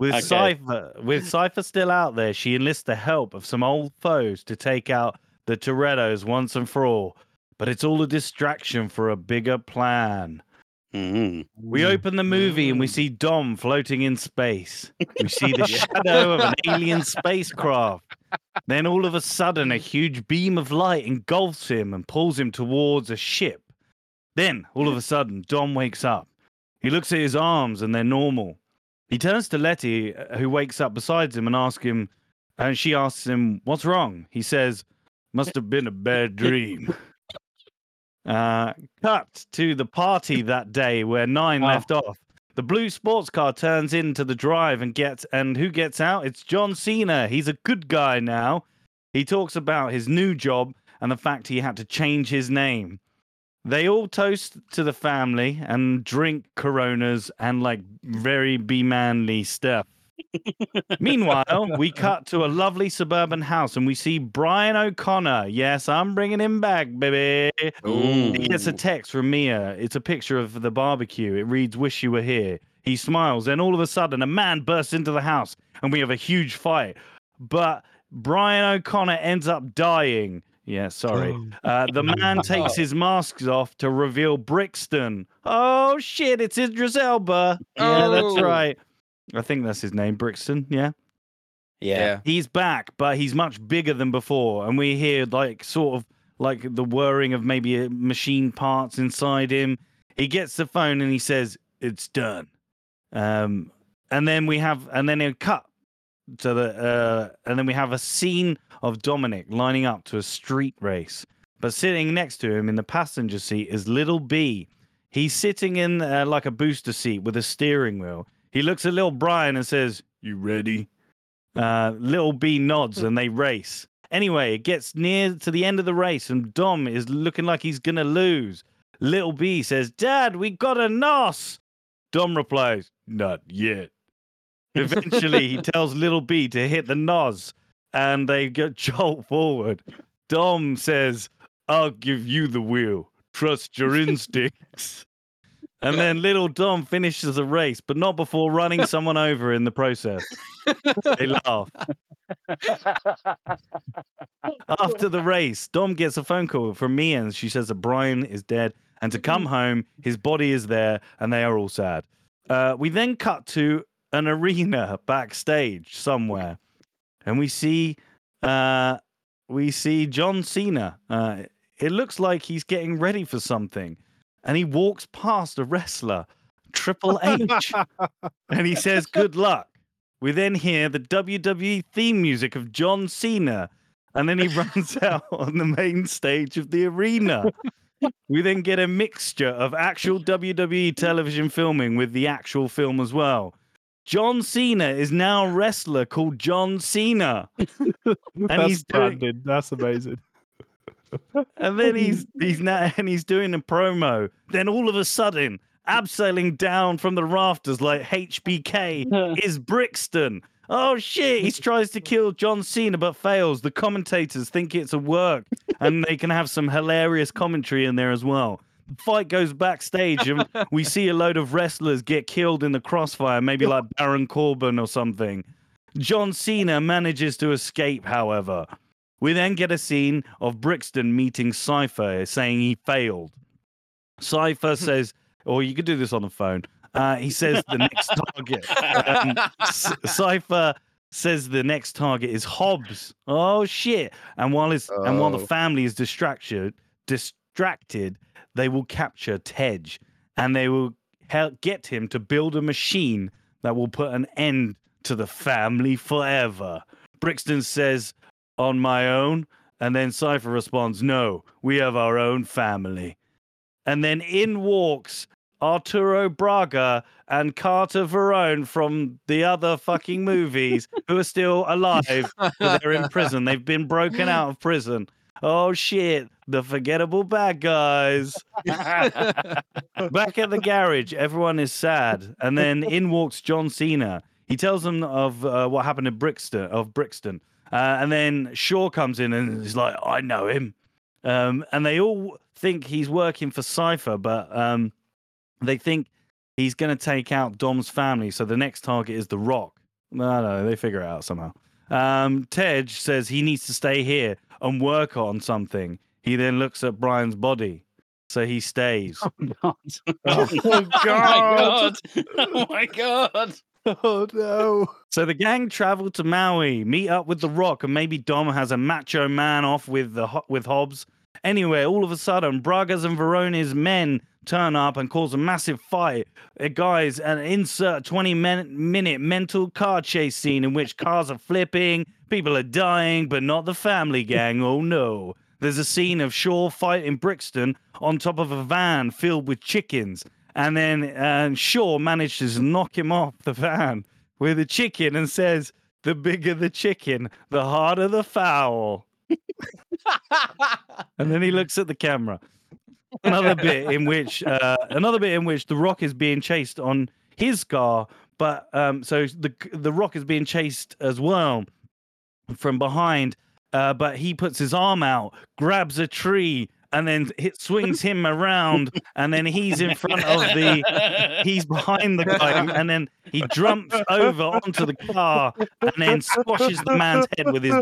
With Cypher still out there, she enlists the help of some old foes to take out the Torettos once and for all. But it's all a distraction for a bigger plan. Mm-hmm. We open the movie and we see Dom floating in space. We see the shadow of an alien spacecraft. Then all of a sudden, a huge beam of light engulfs him and pulls him towards a ship. Then, all of a sudden, Dom wakes up. He looks at his arms and they're normal. He turns to Letty, who wakes up beside him, and she asks him, "What's wrong?" He says, "Must have been a bad dream." Cut to the party that day where 9 left off. The blue sports car turns into the drive and who gets out? It's John Cena. He's a good guy now. He talks about his new job and the fact he had to change his name. They all toast to the family and drink Coronas and very be manly stuff. Meanwhile, we cut to a lovely suburban house and we see Brian O'Connor. Yes, I'm bringing him back, baby. Ooh. He gets a text from Mia. It's a picture of the barbecue. It reads, "Wish you were here." He smiles. Then all of a sudden, a man bursts into the house and we have a huge fight. But Brian O'Connor ends up dying. Yeah, sorry. The man takes his masks off to reveal Brixton. Oh, shit, it's Idris Elba. Oh. Yeah, that's right. I think that's his name, Brixton, yeah? Yeah. He's back, but he's much bigger than before. And we hear, the whirring of maybe machine parts inside him. He gets the phone and he says, "It's done." And then he'll cut. And then we have a scene of Dominic lining up to a street race, but sitting next to him in the passenger seat is little B. He's sitting in a booster seat with a steering wheel. He looks at little Brian and says, "You ready?" Little B nods and they race. Anyway, it gets near to the end of the race and Dom is looking like he's gonna lose. Little B says, "Dad, we got a NOS." Dom replies, "Not yet." Eventually, he tells little B to hit the NOS, and they jolt forward. Dom says, "I'll give you the wheel. Trust your instincts." And then little Dom finishes the race, but not before running someone over in the process. They laugh. After the race, Dom gets a phone call from Mia, and she says that Brian is dead and to come home, his body is there, and they are all sad. We then cut to an arena backstage somewhere, and we see John Cena. It looks like he's getting ready for something, and he walks past a wrestler, Triple H, and he says, "Good luck." We then hear the WWE theme music of John Cena, and then he runs out on the main stage of the arena. We then get a mixture of actual WWE television filming with the actual film as well. John Cena is now a wrestler called John Cena. That's amazing. And then he's doing a promo. Then all of a sudden, abseiling down from the rafters like HBK is Brixton. Oh shit, he tries to kill John Cena but fails. The commentators think it's a work and they can have some hilarious commentary in there as well. The fight goes backstage and we see a load of wrestlers get killed in the crossfire, maybe like Baron Corbin or something. John Cena manages to escape, however. We then get a scene of Brixton meeting Cypher, saying he failed. Cypher says, or you could do this on the phone. He says the next target. Cypher says the next target is Hobbs. Oh shit! And while the family is distracted, they will capture Tej, and they will help get him to build a machine that will put an end to the family forever. Brixton says, "On my own," and then Cypher responds, "No, we have our own family." And then in walks Arturo Braga and Carter Verone from the other fucking movies who are still alive, but they're in prison. They've been broken out of prison. Oh shit, the forgettable bad guys. Back at the garage, everyone is sad. And then in walks John Cena. He tells them of what happened in Brixton, and then Shaw comes in and he's like, "I know him." And they all think he's working for Cypher, but... they think he's going to take out Dom's family, so the next target is The Rock. No, they figure it out somehow. Tej says he needs to stay here and work on something. He then looks at Brian's body, so he stays. Oh, God. Oh, no. So the gang travel to Maui, meet up with The Rock, and maybe Dom has a macho man off with Hobbs. Anyway, all of a sudden, Braga's and Verone's men turn up and cause a massive fight. Guys, and insert 20-minute mental car chase scene in which cars are flipping, people are dying, but not the family gang. Oh no. There's a scene of Shaw fighting Brixton on top of a van filled with chickens. And then Shaw manages to knock him off the van with a chicken and says, "The bigger the chicken, the harder the foul." And then he looks at the camera. Another bit in which The Rock is being chased on his car, but so the Rock is being chased as well from behind, but he puts his arm out, grabs a tree, and then swings him around, and then he's behind the guy, and then he jumps over onto the car and then squashes the man's head with his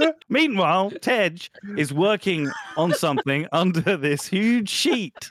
bicep. Meanwhile, Tej is working on something under this huge sheet.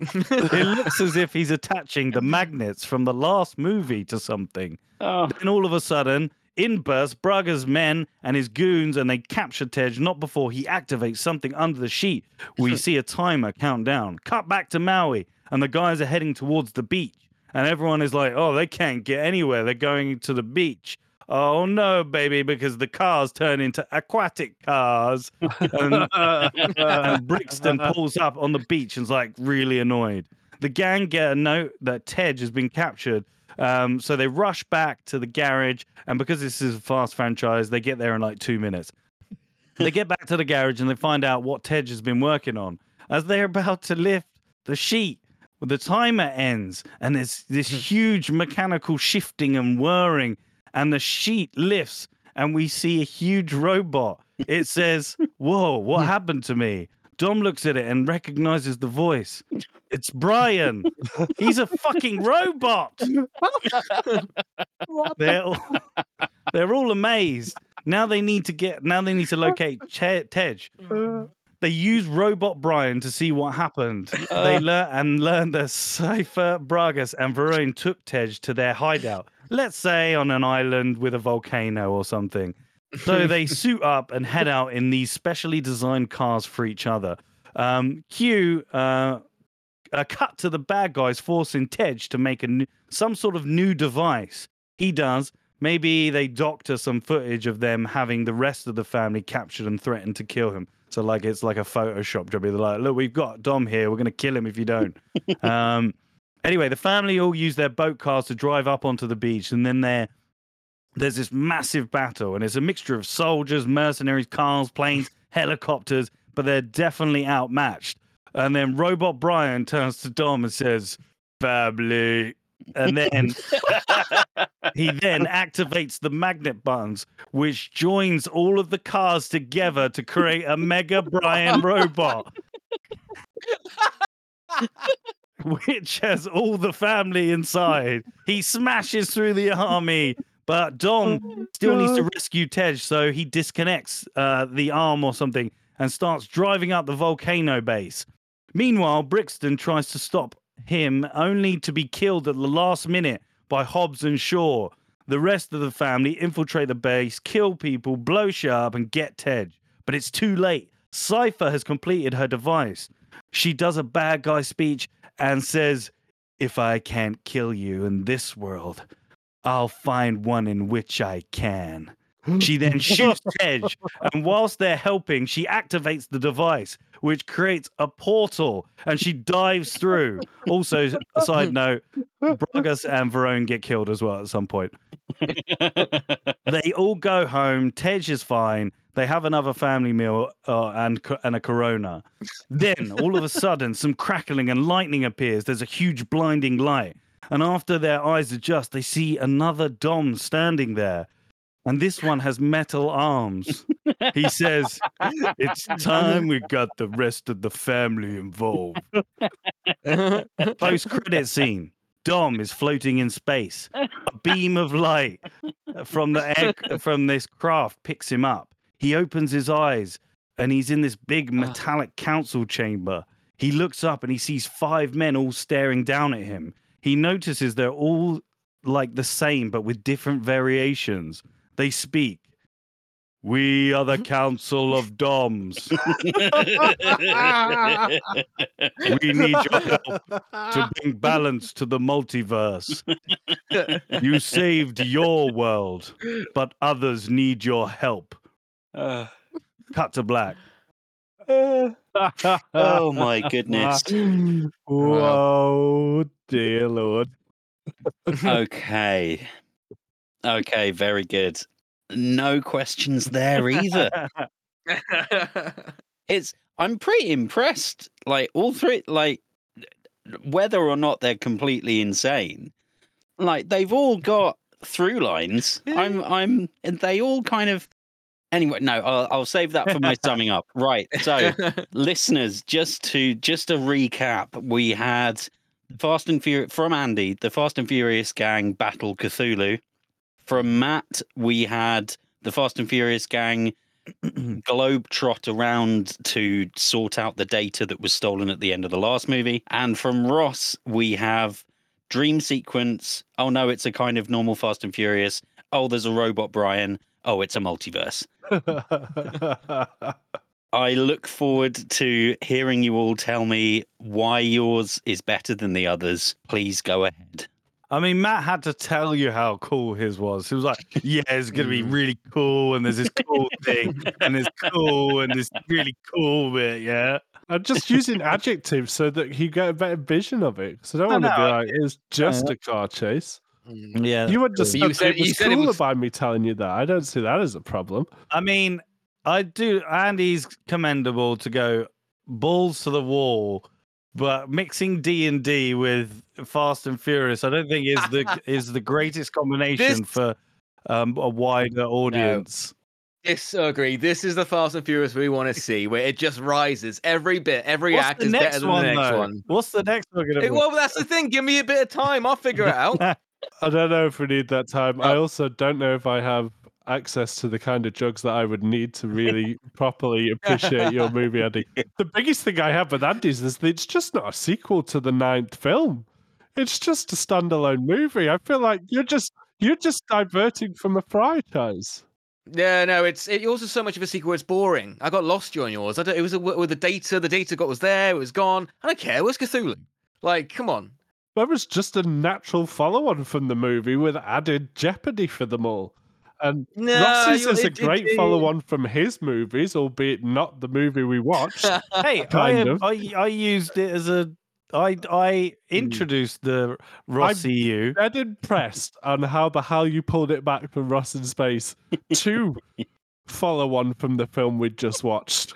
It looks as if he's attaching the magnets from the last movie to something. Oh. Then all of a sudden, in bursts Braga's men and his goons, and they capture Tej not before he activates something under the sheet. We see a timer countdown. Cut back to Maui, and the guys are heading towards the beach. And everyone is like, "Oh, they can't get anywhere. They're going to the beach." Oh no, baby, because the cars turn into aquatic cars. And Brixton pulls up on the beach and's like really annoyed. The gang get a note that Tej has been captured. So they rush back to the garage, and because this is a Fast franchise, they get there in like 2 minutes. They get back to the garage and they find out what Tej has been working on. As they're about to lift the sheet, the timer ends, and there's this huge mechanical shifting and whirring, and the sheet lifts, and we see a huge robot. It says, "Whoa, what happened to me?" Dom looks at it and recognizes the voice. It's Brian. He's a fucking robot. They're all amazed. Now they need to locate Tej. They use Robot Brian to see what happened. They learn that Cypher, Bragas, and Verone took Tej to their hideout. Let's say on an island with a volcano or something. So they suit up and head out in these specially designed cars for each other. A cut to the bad guys forcing Tej to make some sort of new device. He does. Maybe they doctor some footage of them having the rest of the family captured and threatened to kill him. So like it's like a Photoshop job. They're like, look, we've got Dom here. We're going to kill him if you don't. Anyway, the family all use their boat cars to drive up onto the beach. And then there's this massive battle. And it's a mixture of soldiers, mercenaries, cars, planes, helicopters. But they're definitely outmatched. And then Robot Brian turns to Dom and says, "Family." And then he then activates the magnet buttons, which joins all of the cars together to create a Mega Brian robot, which has all the family inside. He smashes through the army, but Dom still needs to rescue Tej, so he disconnects the arm or something and starts driving up the volcano base. Meanwhile, Brixton tries to stop him, only to be killed at the last minute by Hobbs and Shaw. The rest of the family infiltrate the base, kill people, blow shit up, and get Tej. But it's too late. Cypher has completed her device. She does a bad guy speech and says, "If I can't kill you in this world, I'll find one in which I can." She then shoots Tej, and whilst they're helping, she activates the device, which creates a portal, and she dives through. Also, a side note, Bragas and Verone get killed as well at some point. They all go home. Tej is fine. They have another family meal and a Corona. Then, all of a sudden, some crackling and lightning appears. There's a huge blinding light. And after their eyes adjust, they see another Dom standing there. And this one has metal arms. He says, "It's time we got the rest of the family involved." Post-credit scene. Dom is floating in space. A beam of light from this craft picks him up. He opens his eyes, and he's in this big metallic council chamber. He looks up, and he sees 5 men all staring down at him. He notices they're all like the same, but with different variations. They speak. "We are the Council of Doms. We need your help to bring balance to the multiverse. You saved your world, but others need your help." Cut to black. Oh my goodness. Whoa, dear Lord. Okay, very good. No questions there either. I'm pretty impressed. Like all three, like whether or not they're completely insane, like they've all got through lines. They all kind of. Anyway, no, I'll save that for my summing up. Right. So, listeners, just to recap, we had Fast and Furious from Andy, the Fast and Furious gang battle Cthulhu. From Matt, we had the Fast and Furious gang globetrot around to sort out the data that was stolen at the end of the last movie. And from Ross, we have dream sequence. Oh, no, it's a kind of normal Fast and Furious. Oh, there's a robot Brian. Oh, it's a multiverse. I look forward to hearing you all tell me why yours is better than the others. Please go ahead. I mean, Matt had to tell you how cool his was. He was like, "Yeah, it's going to be really cool, and there's this cool thing, and it's cool, and this really cool bit, yeah." I'm just using adjectives so that you get a better vision of it. So I don't want to be like, "It's just a car chase." Yeah, you would just said it was cool by me telling you that. I don't see that as a problem. I mean, I do. Andy's commendable to go balls to the wall. But mixing D&D with Fast and Furious, I don't think is the greatest combination for a wider audience. Disagree. This is the Fast and Furious we want to see, where it just rises every bit. Every act is better than the next one. What's the next one going to be? Well, that's the thing. Give me a bit of time. I'll figure it out. I don't know if we need that time. I also don't know if I have access to the kind of jokes that I would need to really properly appreciate your movie, Andy. The biggest thing I have with Andy's is that it's just not a sequel to the 9th film. It's just a standalone movie. I feel like you're just diverting from a franchise. Yeah, no, it's also so much of a sequel. It's boring. I got lost on yours. I don't. It was with the data. The data got was there. It was gone. I don't care. Where's Cthulhu? Like, come on. There was just a natural follow-on from the movie with added jeopardy for them all. And no, Ross's is a great follow-on from his movies, albeit not the movie we watched. Hey, I used it as a. I introduced the Ross EU. I'm impressed on how you pulled it back from Ross in Space to follow on from the film we just watched.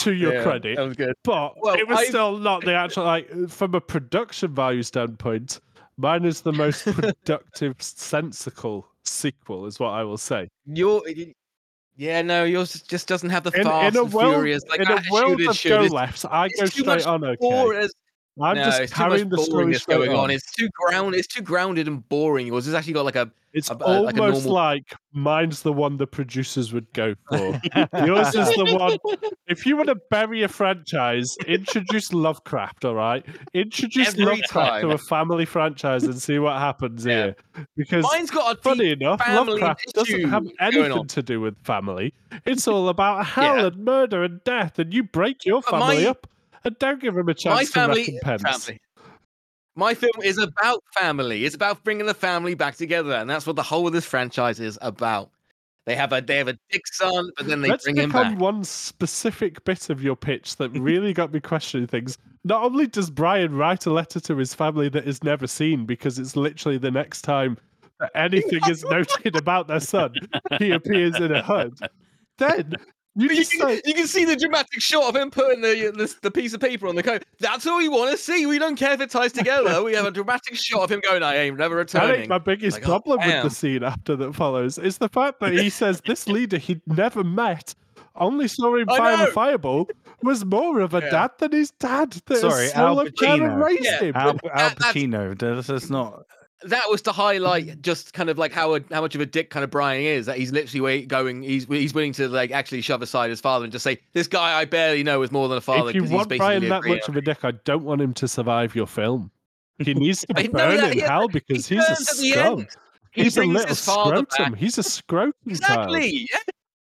To your credit, that was good. But it was still not the actual, like, from a production value standpoint. Mine is the most productive, sensical sequel, is what I will say. Yours just doesn't have the Fast and Furious. Like, in a world of go-lefts, I go straight on. Okay. I'm just carrying the story going on. It's too grounded and boring. Yours has actually got like a. It's almost like, mine's the one the producers would go for. Yours is the one. If you want to bury a franchise, introduce Lovecraft. All right, introduce Lovecraft to a family franchise and see what happens here. Because mine's got a funny enough, Lovecraft doesn't have anything to do with family. It's all about hell and murder and death, and you break your family up. And don't give him a chance to recompense. My film is about family. It's about bringing the family back together, and that's what the whole of this franchise is about. They have a dick son, but then they bring him back. Let's pick on one specific bit of your pitch that really got me questioning things. Not only does Brian write a letter to his family that is never seen because it's literally the next time that anything is noted about their son, he appears in a hood. Then. You can see the dramatic shot of him putting the piece of paper on the coat. That's all we want to see. We don't care if it ties together. We have a dramatic shot of him going, I ain't never returning. I think my biggest problem with the scene after that follows is the fact that he says this leader he'd never met, only saw him fire a fireball, was more of a dad than his dad. Sorry, Al Pacino. Al Pacino. That's not... That was to highlight just kind of like how much of a dick kind of Brian is, that he's literally going, he's willing to like actually shove aside his father and just say, this guy I barely know is more than a father. If you want Brian that much of a dick, I don't want him to survive your film. He needs to be burned in hell because he's a scum. He's a little scrotum. He's a scrotum. Exactly. Yeah.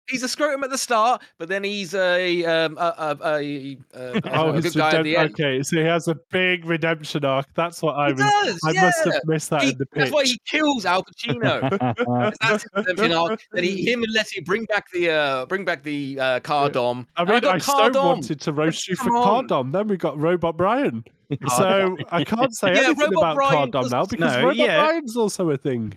He's a scrotum at the start, but then he's a good guy at the end. Okay, so he has a big redemption arc. That's what I must have missed that in the pitch. That's why he kills Al Pacino. That's his redemption arc. Then him and Letty bring back the car dom. I mean, I still wanted to roast you for car dom. Then we got Robot Brian. So I can't say anything about car dom now because Robot Brian's also a thing.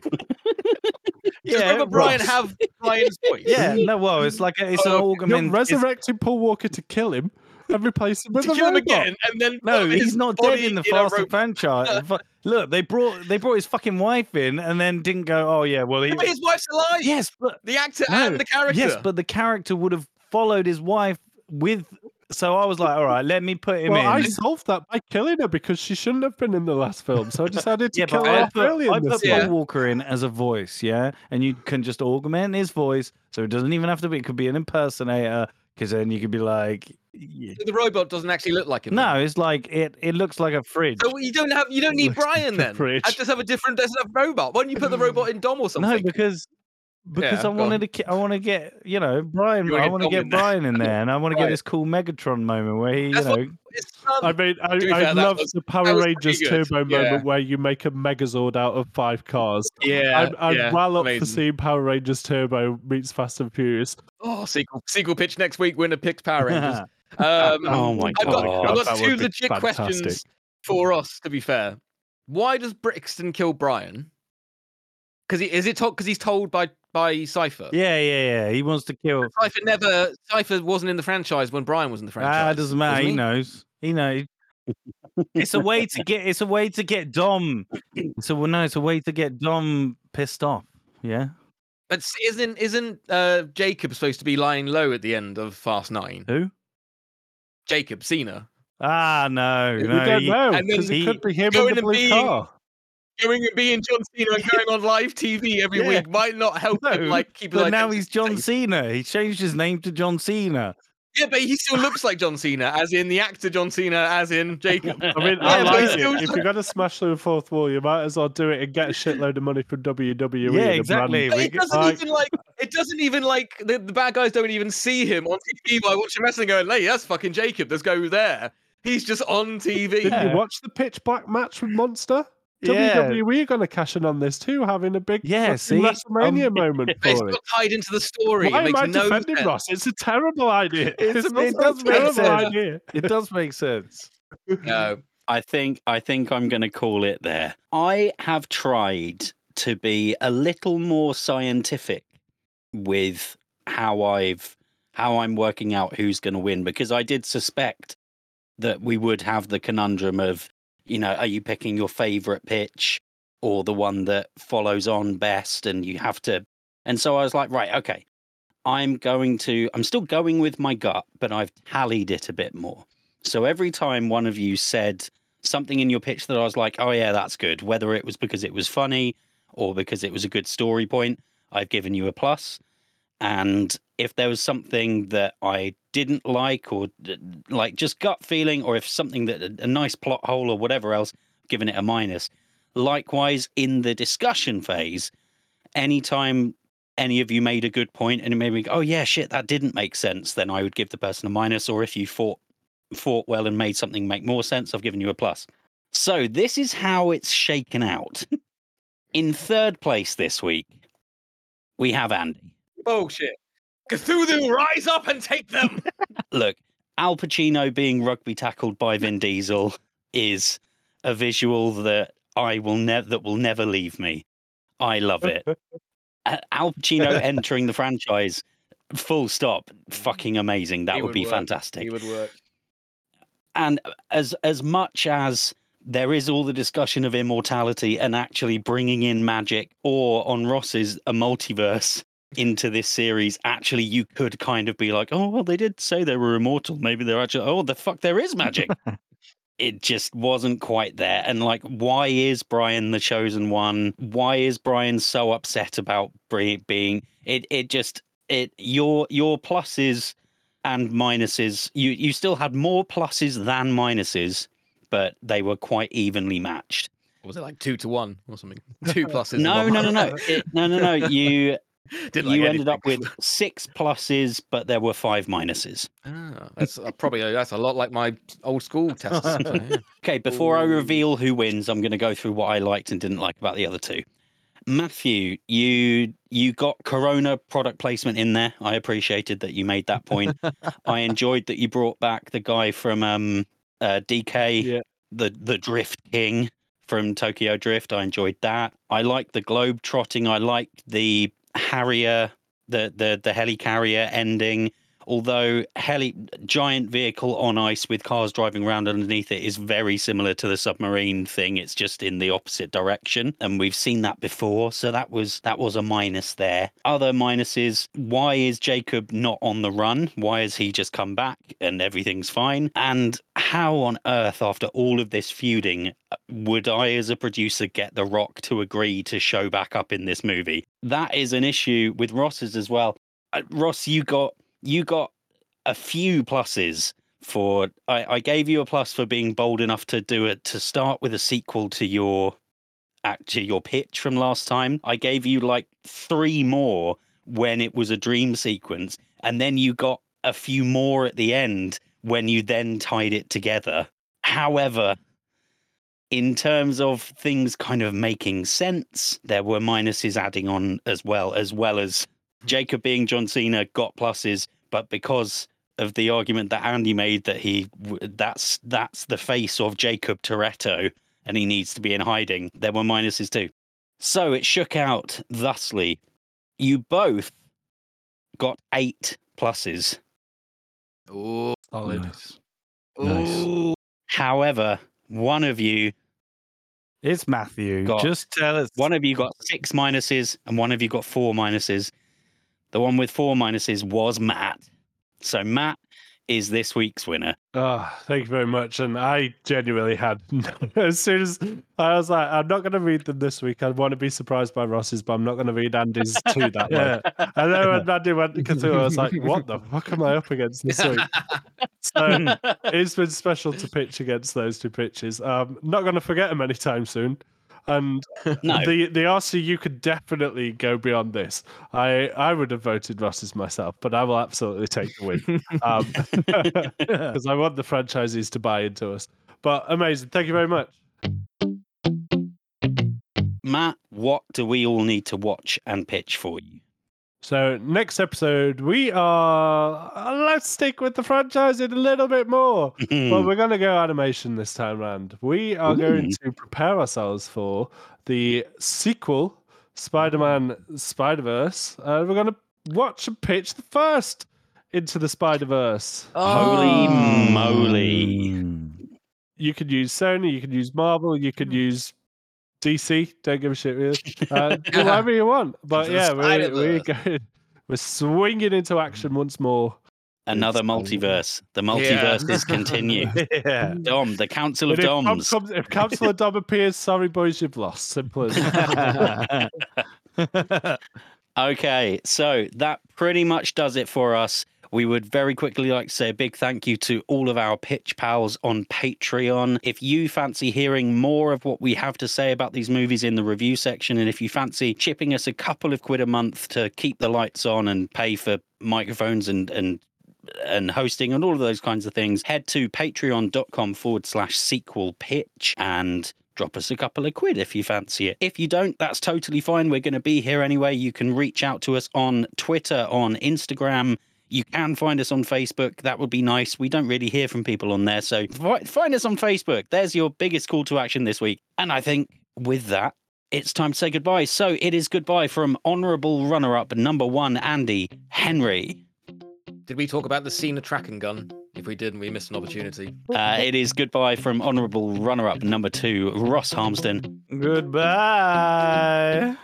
Robert Brian have Brian's voice? Yeah, no, well, it's like an augmentation. You're resurrecting Paul Walker to kill him and replace him with a robot again, and then no, he's not dead in the Fast and franchise. Look, they brought his fucking wife in, and then didn't go. Oh yeah, well, but his wife's alive. Yes, but the actor and the character. Yes, but the character would have followed his wife with. So I was like, all right, let me put him in. Well, I solved that by killing her because she shouldn't have been in the last film. So I decided to kill her early in this film. I put Paul Walker in as a voice, and you can just augment his voice. So it doesn't even have to be. It could be an impersonator because then you could be like... Yeah. The robot doesn't actually look like him. No, it's like it looks like a fridge. So you don't need Brian then. I just have a different robot. Why don't you put the robot in Dom or something? No, because I want to get Brian. I want to get Brian in there, and I want to get this cool Megatron moment where he, I mean, I love the Power Rangers Turbo moment where you make a Megazord out of 5 cars. Yeah, I'm well up for seeing Power Rangers Turbo meets Fast and Furious. Oh, sequel pitch next week. Winner picks Power Rangers. Oh my god! I've got two legit questions for us. To be fair, why does Brixton kill Brian? Because he's told by Cypher. Yeah. He wants to kill. Cypher wasn't in the franchise when Brian was in the franchise. Ah, it doesn't matter. He knows. It's a way to get Dom pissed off. Yeah. But isn't Jacob supposed to be lying low at the end of Fast 9? Who? Jacob Cena. Ah, no. We don't know. And then it could be him in the blue car. Going and being John Cena and going on live TV every week might not help him. But now he's John Cena. He changed his name to John Cena. Yeah, but he still looks like John Cena, as in the actor John Cena, as in Jacob. I mean, I like it. If you're going to smash through the fourth wall, you might as well do it and get a shitload of money from WWE. Yeah, exactly. But it doesn't even the bad guys don't even see him on TV by watching wrestling going, hey, that's fucking Jacob. Let's go there. He's just on TV. Did you watch the pitch black match with Monster? WWE are going to cash in on this too, having a big WrestleMania moment for it. It's not tied into the story. Why am I defending Ross? It's a terrible idea. It does make sense. No, I think I'm going to call it there. I have tried to be a little more scientific with how I'm working out who's going to win, because I did suspect that we would have the conundrum of, you know, are you picking your favorite pitch or the one that follows on best? And you have to. And so I was like, right, okay, I'm still going with my gut, but I've tallied it a bit more. So every time one of you said something in your pitch that I was like, oh yeah, that's good, whether it was because it was funny or because it was a good story point, I've given you a plus. And if there was something that I didn't like, or like just gut feeling, or if something that a nice plot hole or whatever else, giving it a minus. Likewise, in the discussion phase, anytime any of you made a good point and it made me go, oh yeah, shit, that didn't make sense, then I would give the person a minus. Or if you fought well and made something make more sense, I've given you a plus. So this is how it's shaken out. In third place this week, we have Andy. Bullshit. Cthulhu, rise up and take them! Look, Al Pacino being rugby tackled by Vin Diesel is a visual that will never leave me. I love it. Al Pacino entering the franchise, full stop, fucking amazing. That would be fantastic. He would work. And as much as there is all the discussion of immortality and actually bringing in magic, or on Ross's a multiverse, into this series, actually you could kind of be like, oh well, they did say they were immortal, maybe they're actually, oh the fuck, there is magic. It just wasn't quite there. And like, why is Brian the chosen one? Why is Brian so upset about being your pluses and minuses, you still had more pluses than minuses, but they were quite evenly matched. Was it like 2 to 1 or something? Two pluses. No, you ended up with 6 pluses, but there were 5 minuses. Oh, that's a lot like my old school tests. Okay, before I reveal who wins, I'm going to go through what I liked and didn't like about the other two. Matthew, you got Corona product placement in there. I appreciated that you made that point. I enjoyed that you brought back the guy from DK, the Drift King from Tokyo Drift. I enjoyed that. I liked the globe trotting. I liked the Harrier, the helicarrier ending, although giant vehicle on ice with cars driving around underneath it is very similar to the submarine thing. It's just in the opposite direction, and we've seen that before, so that was a minus there. Other minuses: why is Jacob not on the run? Why has he just come back and everything's fine? And how on earth, after all of this feuding, would I as a producer get The Rock to agree to show back up in this movie? That is an issue with Ross's as well. Ross, you got a few pluses for, I gave you a plus for being bold enough to do it, to start with a sequel to your pitch from last time. I gave you like 3 more when it was a dream sequence, and then you got a few more at the end when you then tied it together. However, in terms of things kind of making sense, there were minuses adding on as well as Jacob being John Cena got pluses, but because of the argument that Andy made that that's the face of Jacob Toretto and he needs to be in hiding, there were minuses too. So it shook out thusly. You both got 8 pluses. Oh, solid. Nice. However, one of you It's Matthew. Just tell us. One of you got 6 minuses and one of you got 4 minuses. The one with 4 minuses was Matt. So Matt is this week's winner. Oh, thank you very much. And I genuinely had as soon as I was like, I'm not going to read them this week. I want to be surprised by Ross's, but I'm not going to read Andy's too that way. Yeah. And then when Andy went to Cthulhu, I was like, what the fuck am I up against this week? So it's been special to pitch against those two pitches. Not going to forget them anytime soon. And the RC, you could definitely go beyond this. I would have voted Ross's myself, but I will absolutely take the win because I want the franchisees to buy into us. But amazing. Thank you very much. Matt, what do we all need to watch and pitch for you? So next episode, we are... Let's stick with the franchise in a little bit more. Well, we're going to go animation this time round. We are going to prepare ourselves for the sequel, Spider-Man Spider-Verse. And we're going to watch and pitch the first Into the Spider-Verse. Holy moly. You could use Sony, you could use Marvel, you could use... DC, don't give a shit with do whatever you want. But yeah, we're swinging into action once more. Another multiverse. The multiverses continue. Dom, the Council of Doms. If Council of Dom appears, sorry boys, you've lost. Simple as that. Okay, so that pretty much does it for us. We would very quickly like to say a big thank you to all of our pitch pals on Patreon. If you fancy hearing more of what we have to say about these movies in the review section, and if you fancy chipping us a couple of quid a month to keep the lights on and pay for microphones and hosting and all of those kinds of things, head to patreon.com/sequelpitch and drop us a couple of quid if you fancy it. If you don't, that's totally fine. We're going to be here anyway. You can reach out to us on Twitter, on Instagram. You can find us on Facebook. That would be nice. We don't really hear from people on there. So find us on Facebook. There's your biggest call to action this week. And I think with that, it's time to say goodbye. So it is goodbye from honourable runner-up number 1, Andy Henry. Did we talk about the Cena tracking gun? If we didn't, we missed an opportunity. It is goodbye from honourable runner-up number 2, Ross Harmston. Goodbye.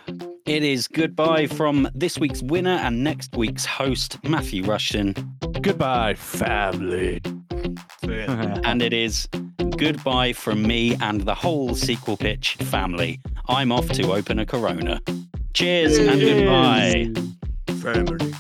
It is goodbye from this week's winner and next week's host, Matthew Rushton. Goodbye, family. And it is goodbye from me and the whole Sequel Pitch family. I'm off to open a Corona. Cheers and goodbye. Family.